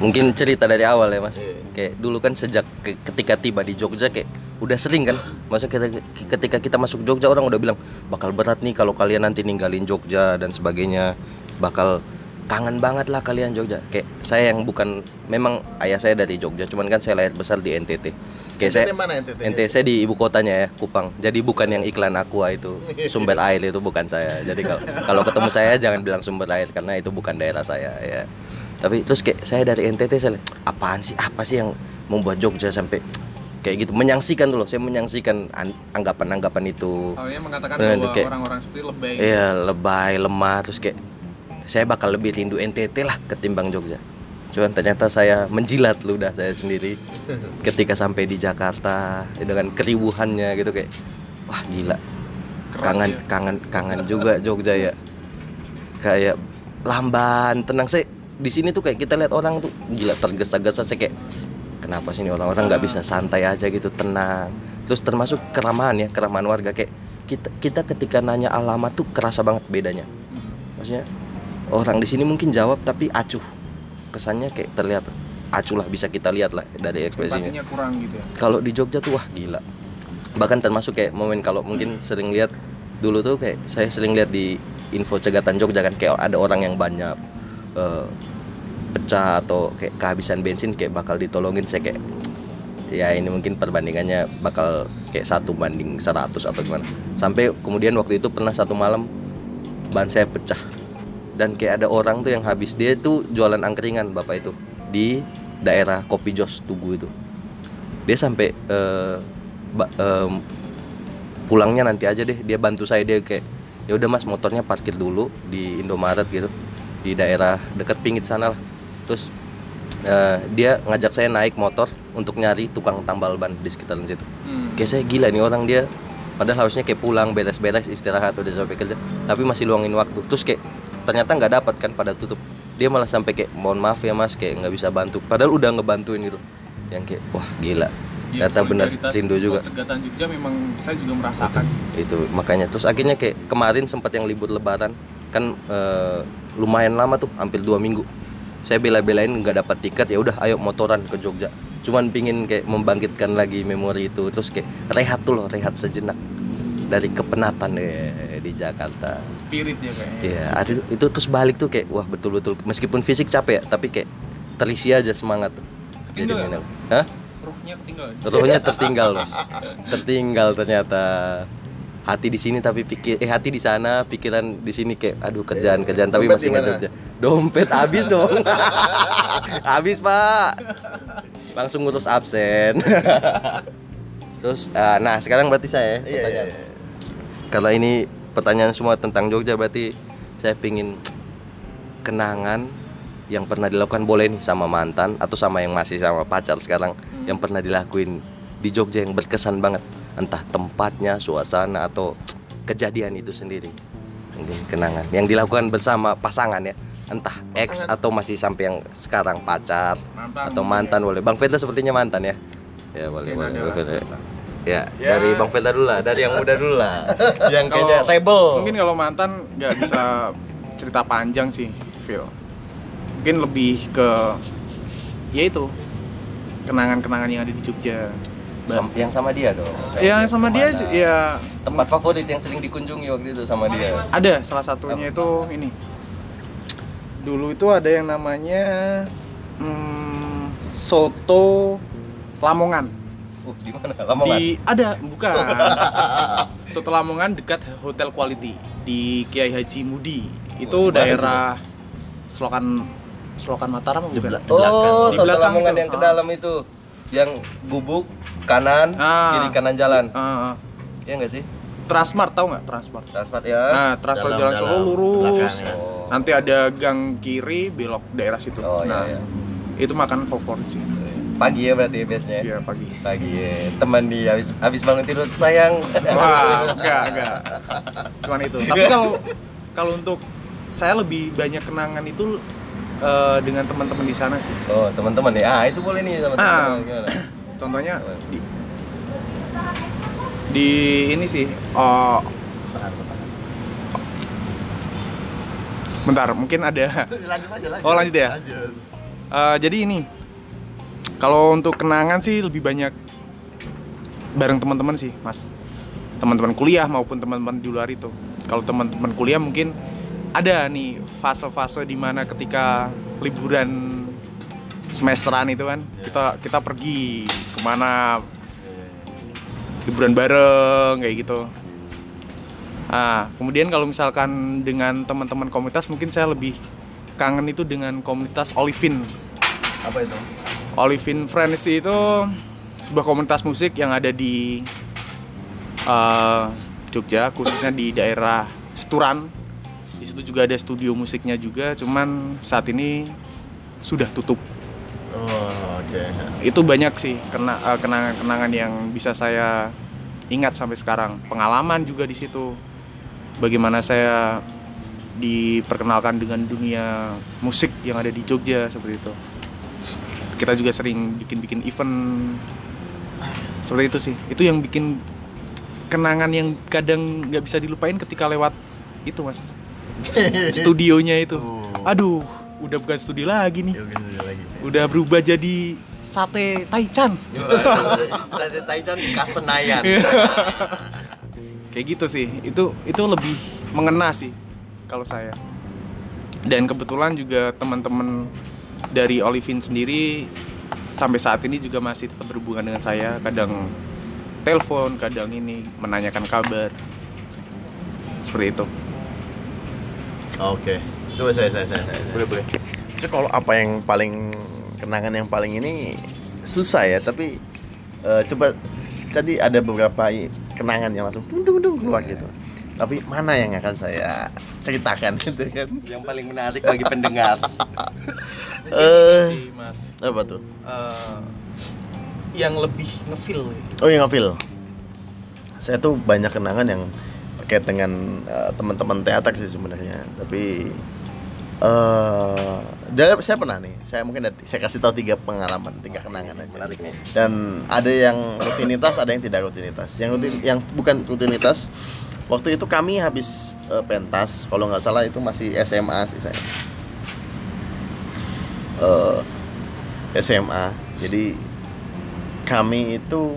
Mungkin cerita dari awal ya Mas. Kayak dulu kan sejak ketika tiba di Jogja kayak udah sering kan, maksudnya ketika kita masuk Jogja orang udah bilang bakal berat nih kalau kalian nanti ninggalin Jogja dan sebagainya, bakal kangen banget lah kalian Jogja. Kayak saya yang bukan, memang ayah saya dari Jogja, cuman kan saya lahir besar di NTT. Kayak NTT saya, mana NTT? NTT saya di ibu kotanya ya, Kupang. Jadi bukan yang iklan Aqua itu, sumber air itu bukan saya. Jadi kalau ketemu saya jangan bilang sumber air karena itu bukan daerah saya ya. Tapi terus kayak saya dari NTT, saya apaan sih, apa sih yang membuat Jogja sampai kayak gitu, menyangsikan tuh loh, saya menyangsikan anggapan-anggapan itu. Oh iya, mengatakan bahwa kayak, orang-orang seperti lebay. Iya, lebay, lemah, terus kayak saya bakal lebih rindu NTT lah ketimbang Jogja. Cuman ternyata saya menjilat ludah saya sendiri ketika sampai di Jakarta dengan keriuhannya gitu, kayak wah gila. Kangen juga Jogja ya. Kayak lamban, tenang. Saya di sini tuh kayak kita lihat orang tuh gila tergesa-gesa, saya kayak kenapa sih ini orang-orang nggak bisa santai aja gitu, tenang. Terus termasuk keramahan warga, kayak kita ketika nanya alamat tuh kerasa banget bedanya. Maksudnya orang di sini mungkin jawab tapi acuh, kesannya kayak terlihat acuh lah, bisa kita lihat lah dari ekspresinya. Empatinya kurang gitu ya. Kalau di Jogja tuh wah gila. Bahkan termasuk kayak momen, kalau mungkin sering lihat dulu tuh, kayak saya sering lihat di info cegatan Jogja kan, kayak ada orang yang banyak pecah atau kayak kehabisan bensin, kayak bakal ditolongin. Saya kayak ya ini mungkin perbandingannya bakal kayak 1:100 atau gimana. Sampai kemudian waktu itu pernah satu malam ban saya pecah, dan kayak ada orang tuh yang habis, dia tuh jualan angkringan bapak itu di daerah Kopi Jos Tugu itu. Dia sampai pulangnya nanti aja deh, dia bantu saya, dia kayak ya udah Mas motornya parkir dulu di Indomaret gitu, di daerah dekat Pingit sana lah. Terus dia ngajak saya naik motor untuk nyari tukang tambal ban di sekitaran situ. Kayak saya gila nih orang, dia padahal harusnya kayak pulang beres-beres istirahat udah sampai kerja, tapi masih luangin waktu. Terus kayak ternyata nggak dapat kan, pada tutup. Dia malah sampai kayak mohon maaf ya Mas, kayak nggak bisa bantu, padahal udah ngebantuin gitu. Yang kayak wah gila ya, ternyata benar rindu juga cegatan Jogja, memang saya juga merasakan itu. Makanya terus akhirnya kayak kemarin sempat yang libur lebaran kan, lumayan lama tuh, hampir 2 minggu. Saya bela-belain nggak dapat tiket, ya udah ayo motoran ke Jogja. Cuman pingin kayak membangkitkan lagi memori itu, terus kayak rehat tuh loh, rehat sejenak dari kepenatan di Jakarta. Spiritnya kayaknya. Iya, itu terus balik tuh kayak wah betul-betul meskipun fisik capek ya, tapi kayak terisi aja semangat tuh. Ketinggalan. Hah? Ruhnya ketinggalan. Ruhnya tertinggal, Mas. Tertinggal ternyata. Hati di sini tapi pikir hati di sana, pikiran di sini, kayak aduh kerjaan tapi masih ngejar. Dompet habis dong. Habis, Pak. Langsung ngurus absen. Terus nah sekarang berarti saya pertanyaan. Iya. Karena ini pertanyaan semua tentang Jogja, berarti saya pingin kenangan yang pernah dilakukan, boleh nih sama mantan atau sama yang masih sama pacar sekarang, yang pernah dilakuin di Jogja yang berkesan banget. entah tempatnya, suasana, atau kejadian itu sendiri. Mungkin kenangan yang dilakukan bersama pasangan ya, entah ex atau masih sampai yang sekarang pacar mantan, atau mantan ya. Boleh Bang Verda sepertinya mantan ya? Ya boleh, boleh, boleh. Ya, ya, dari Bang Verda dulu lah, dari yang muda dulu lah. Yang kayaknya mungkin kalau mantan nggak bisa cerita panjang sih, Phil. Mungkin lebih ke ya itu kenangan-kenangan yang ada di Jogja. Yang sama dia dong. Yang sama dia ya, tempat favorit yang sering dikunjungi waktu itu sama dia. Ada salah satunya itu ini. Dulu itu ada yang namanya Soto Lamongan. Di mana? Lamongan? Bukan. Soto Lamongan dekat Hotel Quality di Kiai Haji Mudi. Itu daerah Selokan Mataram bukan? Oh, Soto Lamongan yang ke dalam itu. Yang gubuk kanan, kiri kanan jalan. Iya enggak sih? Transmart tahu enggak? Transmart ya. Nah, Transmart jalan Solo lurus. Nanti ada gang kiri belok daerah situ. Nah, itu makanan favorit sih. Pagi ya berarti biasanya? Iya, pagi. Pagi ya. Teman di habis bangun tidur, sayang. Wah, enggak. Cuman itu. Tapi kalau untuk saya lebih banyak kenangan itu dengan teman-teman di sana sih. Oh, teman-teman ya. Ah, itu boleh nih teman-teman. Contohnya di ini sih. Bentar, mungkin ada. Lanjut aja, lanjut. Oh, lanjut ya? Lanjut. Jadi ini kalau untuk kenangan sih lebih banyak bareng teman-teman sih, Mas. Teman-teman kuliah maupun teman-teman di luar itu. Kalau teman-teman kuliah mungkin ada nih fase-fase di mana ketika liburan semesteran itu kan kita pergi kemana liburan bareng kayak gitu. Nah, kemudian kalau misalkan dengan teman-teman komunitas mungkin saya lebih kangen itu dengan komunitas Olivin. Apa itu? Olivin Friends itu sebuah komunitas musik yang ada di Jogja, khususnya di daerah Seturan. Di situ juga ada studio musiknya juga, cuman saat ini sudah tutup. Oh, okay. Itu banyak sih kenangan-kenangan yang bisa saya ingat sampai sekarang. Pengalaman juga di situ. Bagaimana saya diperkenalkan dengan dunia musik yang ada di Jogja seperti itu. Kita juga sering bikin event seperti itu sih. Itu yang bikin kenangan yang kadang nggak bisa dilupain ketika lewat itu, Mas. Studionya itu. Aduh, udah bukan studio lagi nih. Udah berubah jadi Sate Taichan. Sate Taichan di Kasenayan. Kayak gitu sih. Itu lebih mengena sih kalau saya. Dan kebetulan juga teman-teman dari Olivin sendiri sampai saat ini juga masih tetap berhubungan dengan saya, kadang telepon, kadang ini menanyakan kabar seperti itu. Oke, coba saya. Boleh. Terus kalau apa yang paling kenangan yang paling ini susah ya, tapi coba tadi ada beberapa kenangan yang langsung dung keluar gitu. Tapi mana yang akan saya ceritakan itu kan? Yang paling menarik bagi pendengar. Mas. Apa tuh? Yang lebih ngefeel. Oh, yang ngefeel. Saya tuh banyak kenangan yang terkait dengan teman-teman teater sih sebenarnya. Tapi saya pernah nih. Saya kasih tahu 3 pengalaman, 3 kenangan aja. Menarik nih. Dan ada yang rutinitas, ada yang tidak rutinitas. Yang bukan rutinitas. Waktu itu kami habis pentas, kalau nggak salah itu masih SMA sih saya. SMA, jadi kami itu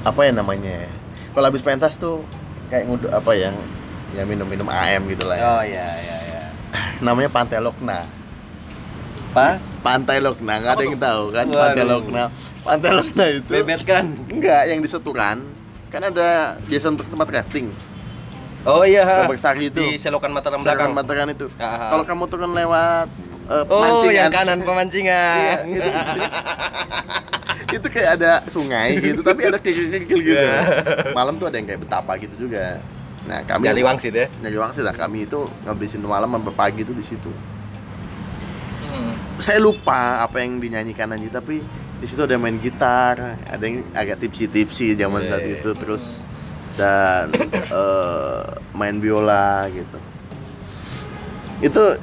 apa ya namanya? Kalau habis pentas tuh kayak ngudu apa yang minum-minum AM gitulah ya. Oh iya. Namanya Pantai Lokna. Pantai Lokna, nggak ada yang tahu kan? Waduh. Pantai Lokna itu. Bebet kan? Enggak, yang diseturan. Kan ada biasa untuk tempat rafting. Oh iya. Babarsari itu. Di Selokan Mataram belakang. Selokan Mataram itu. Kalau kamu turun lewat pemancingan. Oh, yang kanan pemancingan. Iya, gitu. Itu kayak ada sungai gitu, tapi ada kikil-kikil gitu. Yeah. Malam tuh ada yang kayak betapa gitu juga. Nah, kami nyari wangsit ya. Nyari wangsit lah, kami itu ngabisin malam sampai pagi itu di situ. Saya lupa apa yang dinyanyikan Anji, tapi di situ ada main gitar, ada yang agak tipsi-tipsi zaman saat itu, terus dan main biola gitu. Itu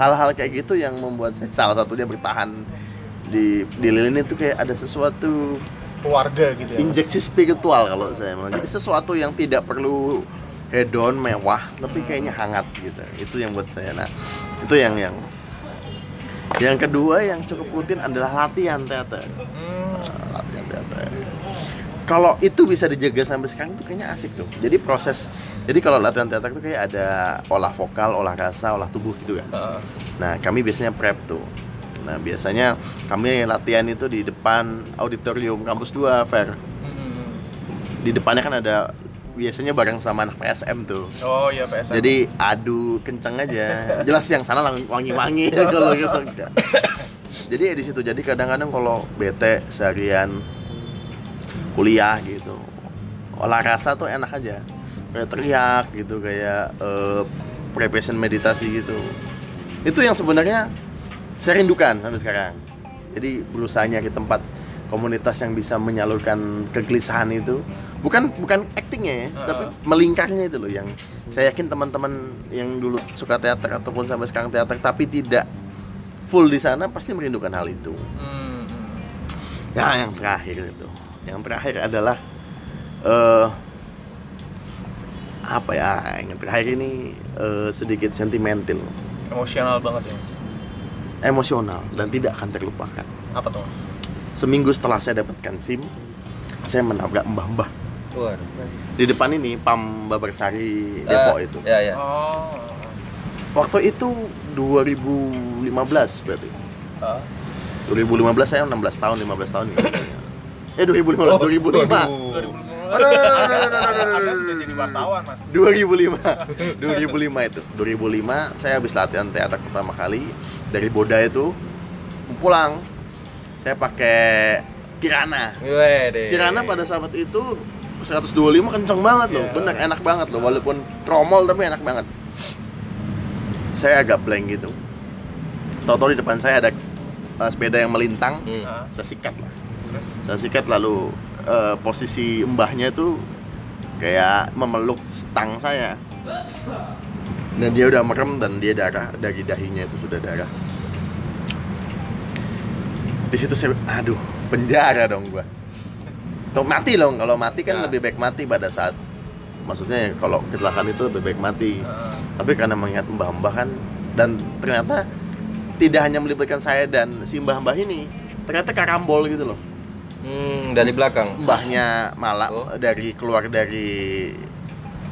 hal-hal kayak gitu yang membuat saya salah satunya bertahan di Lilin itu, kayak ada sesuatu keluarga gitu ya, injeksi spiritual kalau saya bilang. Jadi sesuatu yang tidak perlu hedon mewah, tapi kayaknya hangat gitu. Itu yang buat saya. Nah, itu yang kedua yang cukup rutin adalah latihan teater. Latihan teater. Kalau itu bisa dijaga sampai sekarang tuh kayaknya asik tuh. Jadi proses, jadi kalau latihan teater tuh kayak ada olah vokal, olah rasa, olah tubuh gitu kan. Nah, kami biasanya prep tuh. Nah, biasanya kami latihan itu di depan auditorium kampus 2, Fer. Di depannya kan ada biasanya bareng sama anak PSM tuh. Oh iya, PSM. Jadi adu kenceng aja. Jelas yang sana wangi-wangi kalau gitu. Jadi di situ, jadi kadang-kadang kalau bete seharian kuliah gitu, olah rasa tuh enak aja. Kayak teriak gitu, kayak preparation meditasi gitu. Itu yang sebenarnya saya rindukan sampai sekarang. Jadi berusaha nyari tempat komunitas yang bisa menyalurkan kegelisahan itu, bukan actingnya ya, tapi melingkarnya itu loh, yang saya yakin teman-teman yang dulu suka teater ataupun sampai sekarang teater tapi tidak full di sana pasti merindukan hal itu. Nah, yang terakhir adalah apa ya, yang terakhir ini sedikit sentimental, emosional banget ya. Emosional dan tidak akan terlupakan. Apa tuh, Mas? Seminggu setelah saya dapatkan SIM, saya menabrak mbah-mbah. Waduh. Di depan ini Pam Babarsari Depok itu. Iya. Oh. Waktu itu 2015 berarti. 2015 saya 16 tahun, 15 tahun gitu. Eh 2005. Anda sudah jadi wartawan, Mas. 2005 saya habis latihan teater pertama kali dari Boda itu pulang. Saya pakai Kirana. Kirana pada saat itu 125 kenceng banget loh, bener enak banget loh, walaupun tromol tapi enak banget. Saya agak blank gitu. Tahu-tahu di depan saya ada sepeda yang melintang, saya sikat lah. Saya sikat lalu posisi mbahnya itu kayak memeluk stang saya, dan dia udah merem dan dia darah dari dahinya itu sudah darah. Di situ saya, aduh, penjara dong gua. Tuh mati dong, kalau mati kan lebih baik mati pada saat, maksudnya kalau kecelakaan itu lebih baik mati. Tapi karena mengingat mbah-mbah kan, dan ternyata tidak hanya melibatkan saya dan si mbah-mbah ini, ternyata karambol gitu loh. Dari belakang. Mbahnya malah dari keluar dari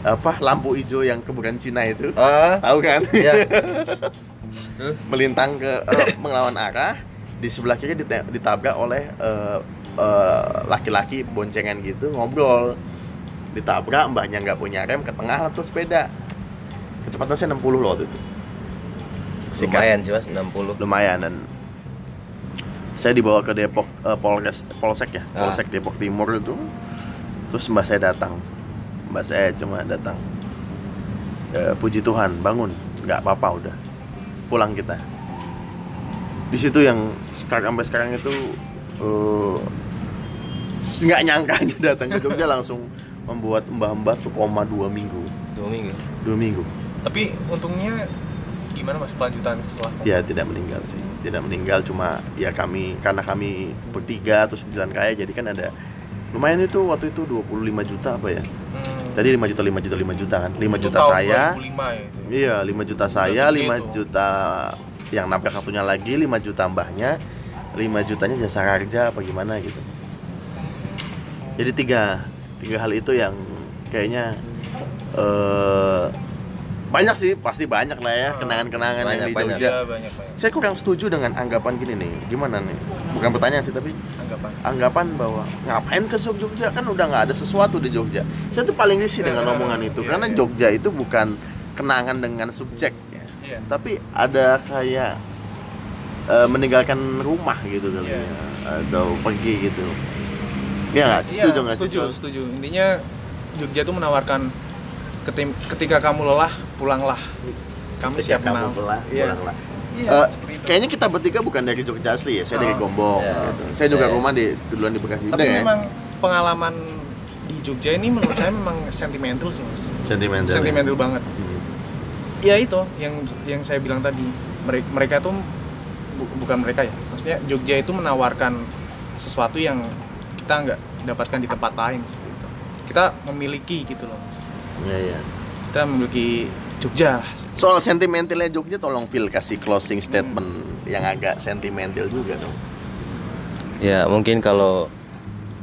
apa, lampu hijau yang kuburan Cina itu. Tahu kan? Iya. Melintang ke melawan arah, di sebelah kiri ditabrak oleh laki-laki boncengan gitu, ngobrol. Ditabrak, mbahnya nggak punya rem, ke tengah atau sepeda. Kecepatan saya 60 loh waktu itu. Sikat. Lumayan sih, Mas, 60. Lumayan. Dan saya dibawa ke Depok, Polsek Depok Timur itu. Terus mbak saya datang. Mbak saya cuma datang. Puji Tuhan, bangun. Enggak apa-apa udah. Pulang kita. Di situ yang sekarang sampai sekarang itu enggak nyangka aja datang ke Jogja langsung membuat mbah-mbah tuh koma 2 minggu. 2 minggu. Tapi untungnya gimana, Mas, kelanjutan setelah? Ya, tidak meninggal sih. Tidak meninggal, cuma ya kami, karena kami bertiga terus di jalan kaya, jadi kan ada lumayan itu waktu itu 25 juta apa ya? Tadi 5 juta kan. 5 juta saya. 25 ya. Iya, 5 juta saya, 5 juta yang nabrak kartunya lagi, 5 juta mbahnya, 5 jutanya jasa kerja apa gimana gitu. Jadi tiga hal itu yang kayaknya banyak sih, pasti banyak lah ya kenangan-kenangan yang di Jogja. Saya kurang setuju dengan anggapan gini nih, gimana nih? Bukan pertanyaan sih, tapi anggapan bahwa ngapain ke Jogja, kan udah nggak ada sesuatu di Jogja. Saya tuh paling risih dengan omongan itu, karena Jogja itu bukan kenangan dengan subjek ya, tapi ada kayak meninggalkan rumah gitu kali ya, atau pergi gitu. Ya nggak? Setuju nggak? Setuju. Intinya Jogja tuh menawarkan, ketika kamu lelah, pulanglah. Kami siap menang. Iya. Iya, kayaknya kita bertiga bukan dari Jogja asli ya, saya dari Gombong gitu. Saya juga rumah duluan di Bekasi. Tapi memang pengalaman di Jogja ini menurut saya memang sentimental sih, Mas. Sentimental banget. Ya itu yang saya bilang tadi, mereka tuh bukan mereka ya. Maksudnya Jogja itu menawarkan sesuatu yang kita nggak dapatkan di tempat lain seperti itu. Kita memiliki gitu loh, Mas. Iya. Kita memiliki Jogja. Soal sentimentalnya Jogja, tolong Phil kasih closing statement yang agak sentimental juga dong. Ya, mungkin kalau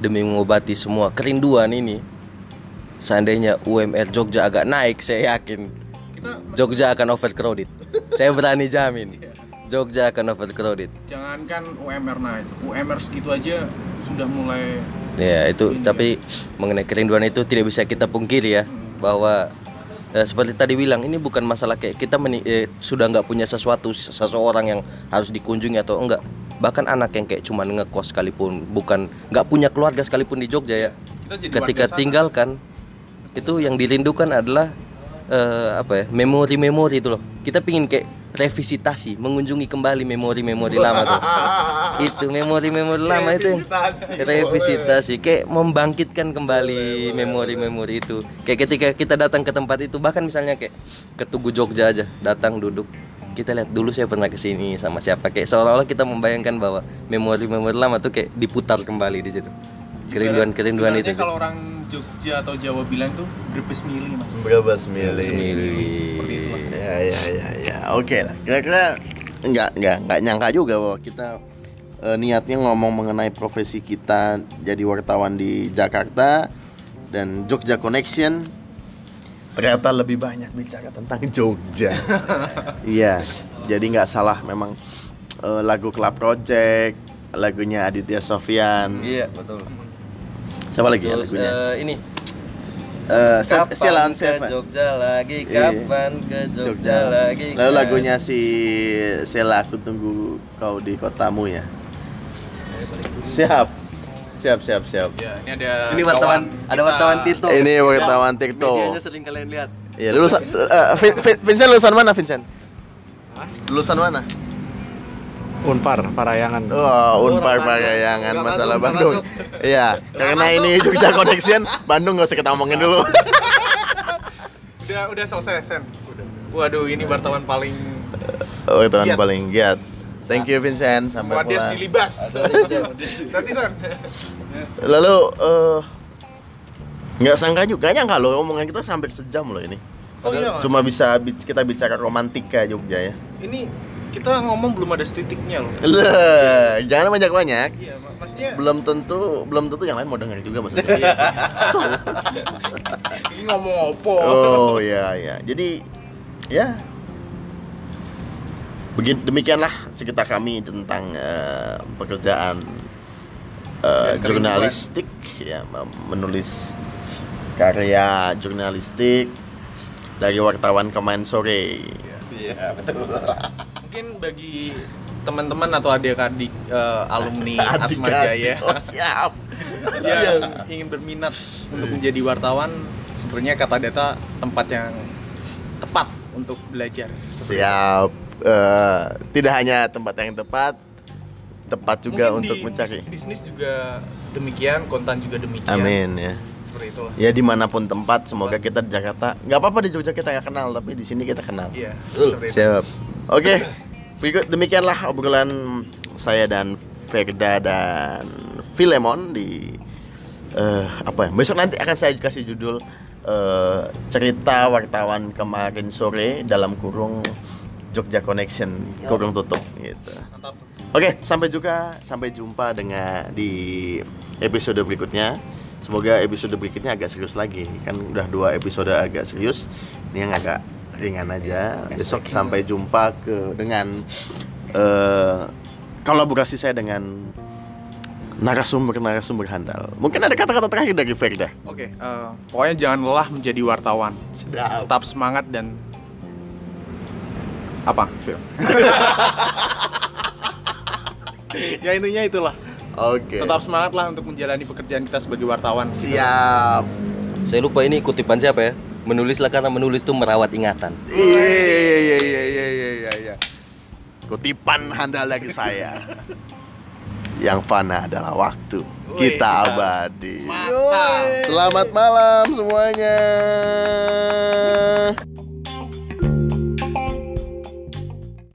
demi mengobati semua kerinduan ini, seandainya UMR Jogja agak naik, saya yakin Jogja akan overcrowded. Saya berani jamin. Jogja akan overcrowded. Jangankan UMR naik, UMR segitu aja sudah mulai. Ya itu, tapi mengenai kerinduan itu tidak bisa kita pungkiri ya, bahwa seperti tadi bilang, ini bukan masalah kayak kita sudah nggak punya seseorang yang harus dikunjungi atau enggak. Bahkan anak yang kayak cuma ngekos sekalipun, bukan nggak punya keluarga sekalipun di Jogja ya. Ketika tinggalkan, itu yang dirindukan adalah memori-memori itu loh. Kita pingin kayak revisitasi, mengunjungi kembali memori-memori lama tuh. Itu memori-memori lama itu. Revisitasi, kayak membangkitkan kembali memori-memori itu. Kayak ketika kita datang ke tempat itu, bahkan misalnya kayak ke Tugu Jogja aja, datang duduk. Kita lihat dulu saya pernah kesini sama siapa, kayak seolah-olah kita membayangkan bahwa memori-memori lama tuh kayak diputar kembali di situ. Kerinduan itu sih. Kalau orang Jogja atau Jawa bilang tuh berbes mili, Mas. Berbes mili. Seperti itu. Ya. Oke lah. Kira-kira enggak nyangka juga bahwa kita niatnya ngomong mengenai profesi kita jadi wartawan di Jakarta dan Jogja Connection, ternyata lebih banyak bicara tentang Jogja. Iya. Jadi enggak salah memang lagu Club Project, lagunya Aditya Sofyan. Iya, betul. Siapa lagi ya lagunya? Ini kapan ke Jogja lagi, kapan ke Jogja lagi. Lalu lagunya si Sela, aku tunggu kau di kotamu ya. Siap. Ya, ini ada wartawan TikTok. Ini wartawan TikTok. Medianya sering kalian lihat. Iya, lulusan Vincent lulusan mana, Vincent? Hah? Lulusan mana? Unpar, Parayangan. Oh, Unpar, Parayangan, masalah Bandung. Iya, karena ini Jogja Connection, Bandung gak usah kita omongin dulu. Udah selesai, Sen. Waduh, ini wartawan paling giat. Thank you, Vincent. Sampai jumpa. Wades dilibas. Nanti, Sen. Lalu, gak sangka juga, nyangka loh, omongan kita sampai sejam loh ini. Oh, iya, cuma bisa kita bicara romantika Jogja ya. Ini kita ngomong belum ada titiknya loh. Jangan banyak-banyak. Iya, maksudnya belum tentu yang lain mau dengar juga maksudnya. Iya sih. So, ini ngomong opo. Oh iya. Jadi ya demikianlah cerita kami tentang pekerjaan jurnalistik ya, menulis karya jurnalistik dari wartawan kemarin sore. Iya, betul. Mungkin bagi teman-teman atau adik-adik alumni Atma Jaya yang ingin berminat untuk menjadi wartawan, sebenarnya Kata Data tempat yang tepat untuk belajar. Siap. Tidak hanya tempat yang tepat juga mungkin untuk mencari. Bisnis juga demikian, konten juga demikian. Amin ya. Seperti itulah. Ya dimanapun tempat, semoga kita di Jakarta. Gak apa-apa di Jogja kita gak kenal, tapi di sini kita kenal. Iya. Siap. Oke. Berikut demikianlah obrolan saya dan Verda dan Filemon di besok nanti akan saya kasih judul cerita wartawan kemarin sore dalam kurung Jogja Connection kurung tutup gitu. Oke, sampai jumpa dengan di episode berikutnya. Semoga episode berikutnya agak serius lagi. Kan udah 2 episode agak serius, ini yang agak ringan aja. Besok sampai jumpa dengan kolaborasi saya dengan narasumber handal. Mungkin ada kata-kata terakhir dari Verda. Oke, pokoknya jangan lelah menjadi wartawan. Sedap. Tetap semangat dan apa? Ya intinya itulah. Oke. Tetap semangat lah untuk menjalani pekerjaan kita sebagai wartawan. Siap. Saya lupa ini kutipan siapa ya? Menulislah karena menulis itu merawat ingatan. Iya. Kutipan handal lagi saya. Yang fana adalah waktu. Kita abadi. Selamat malam semuanya.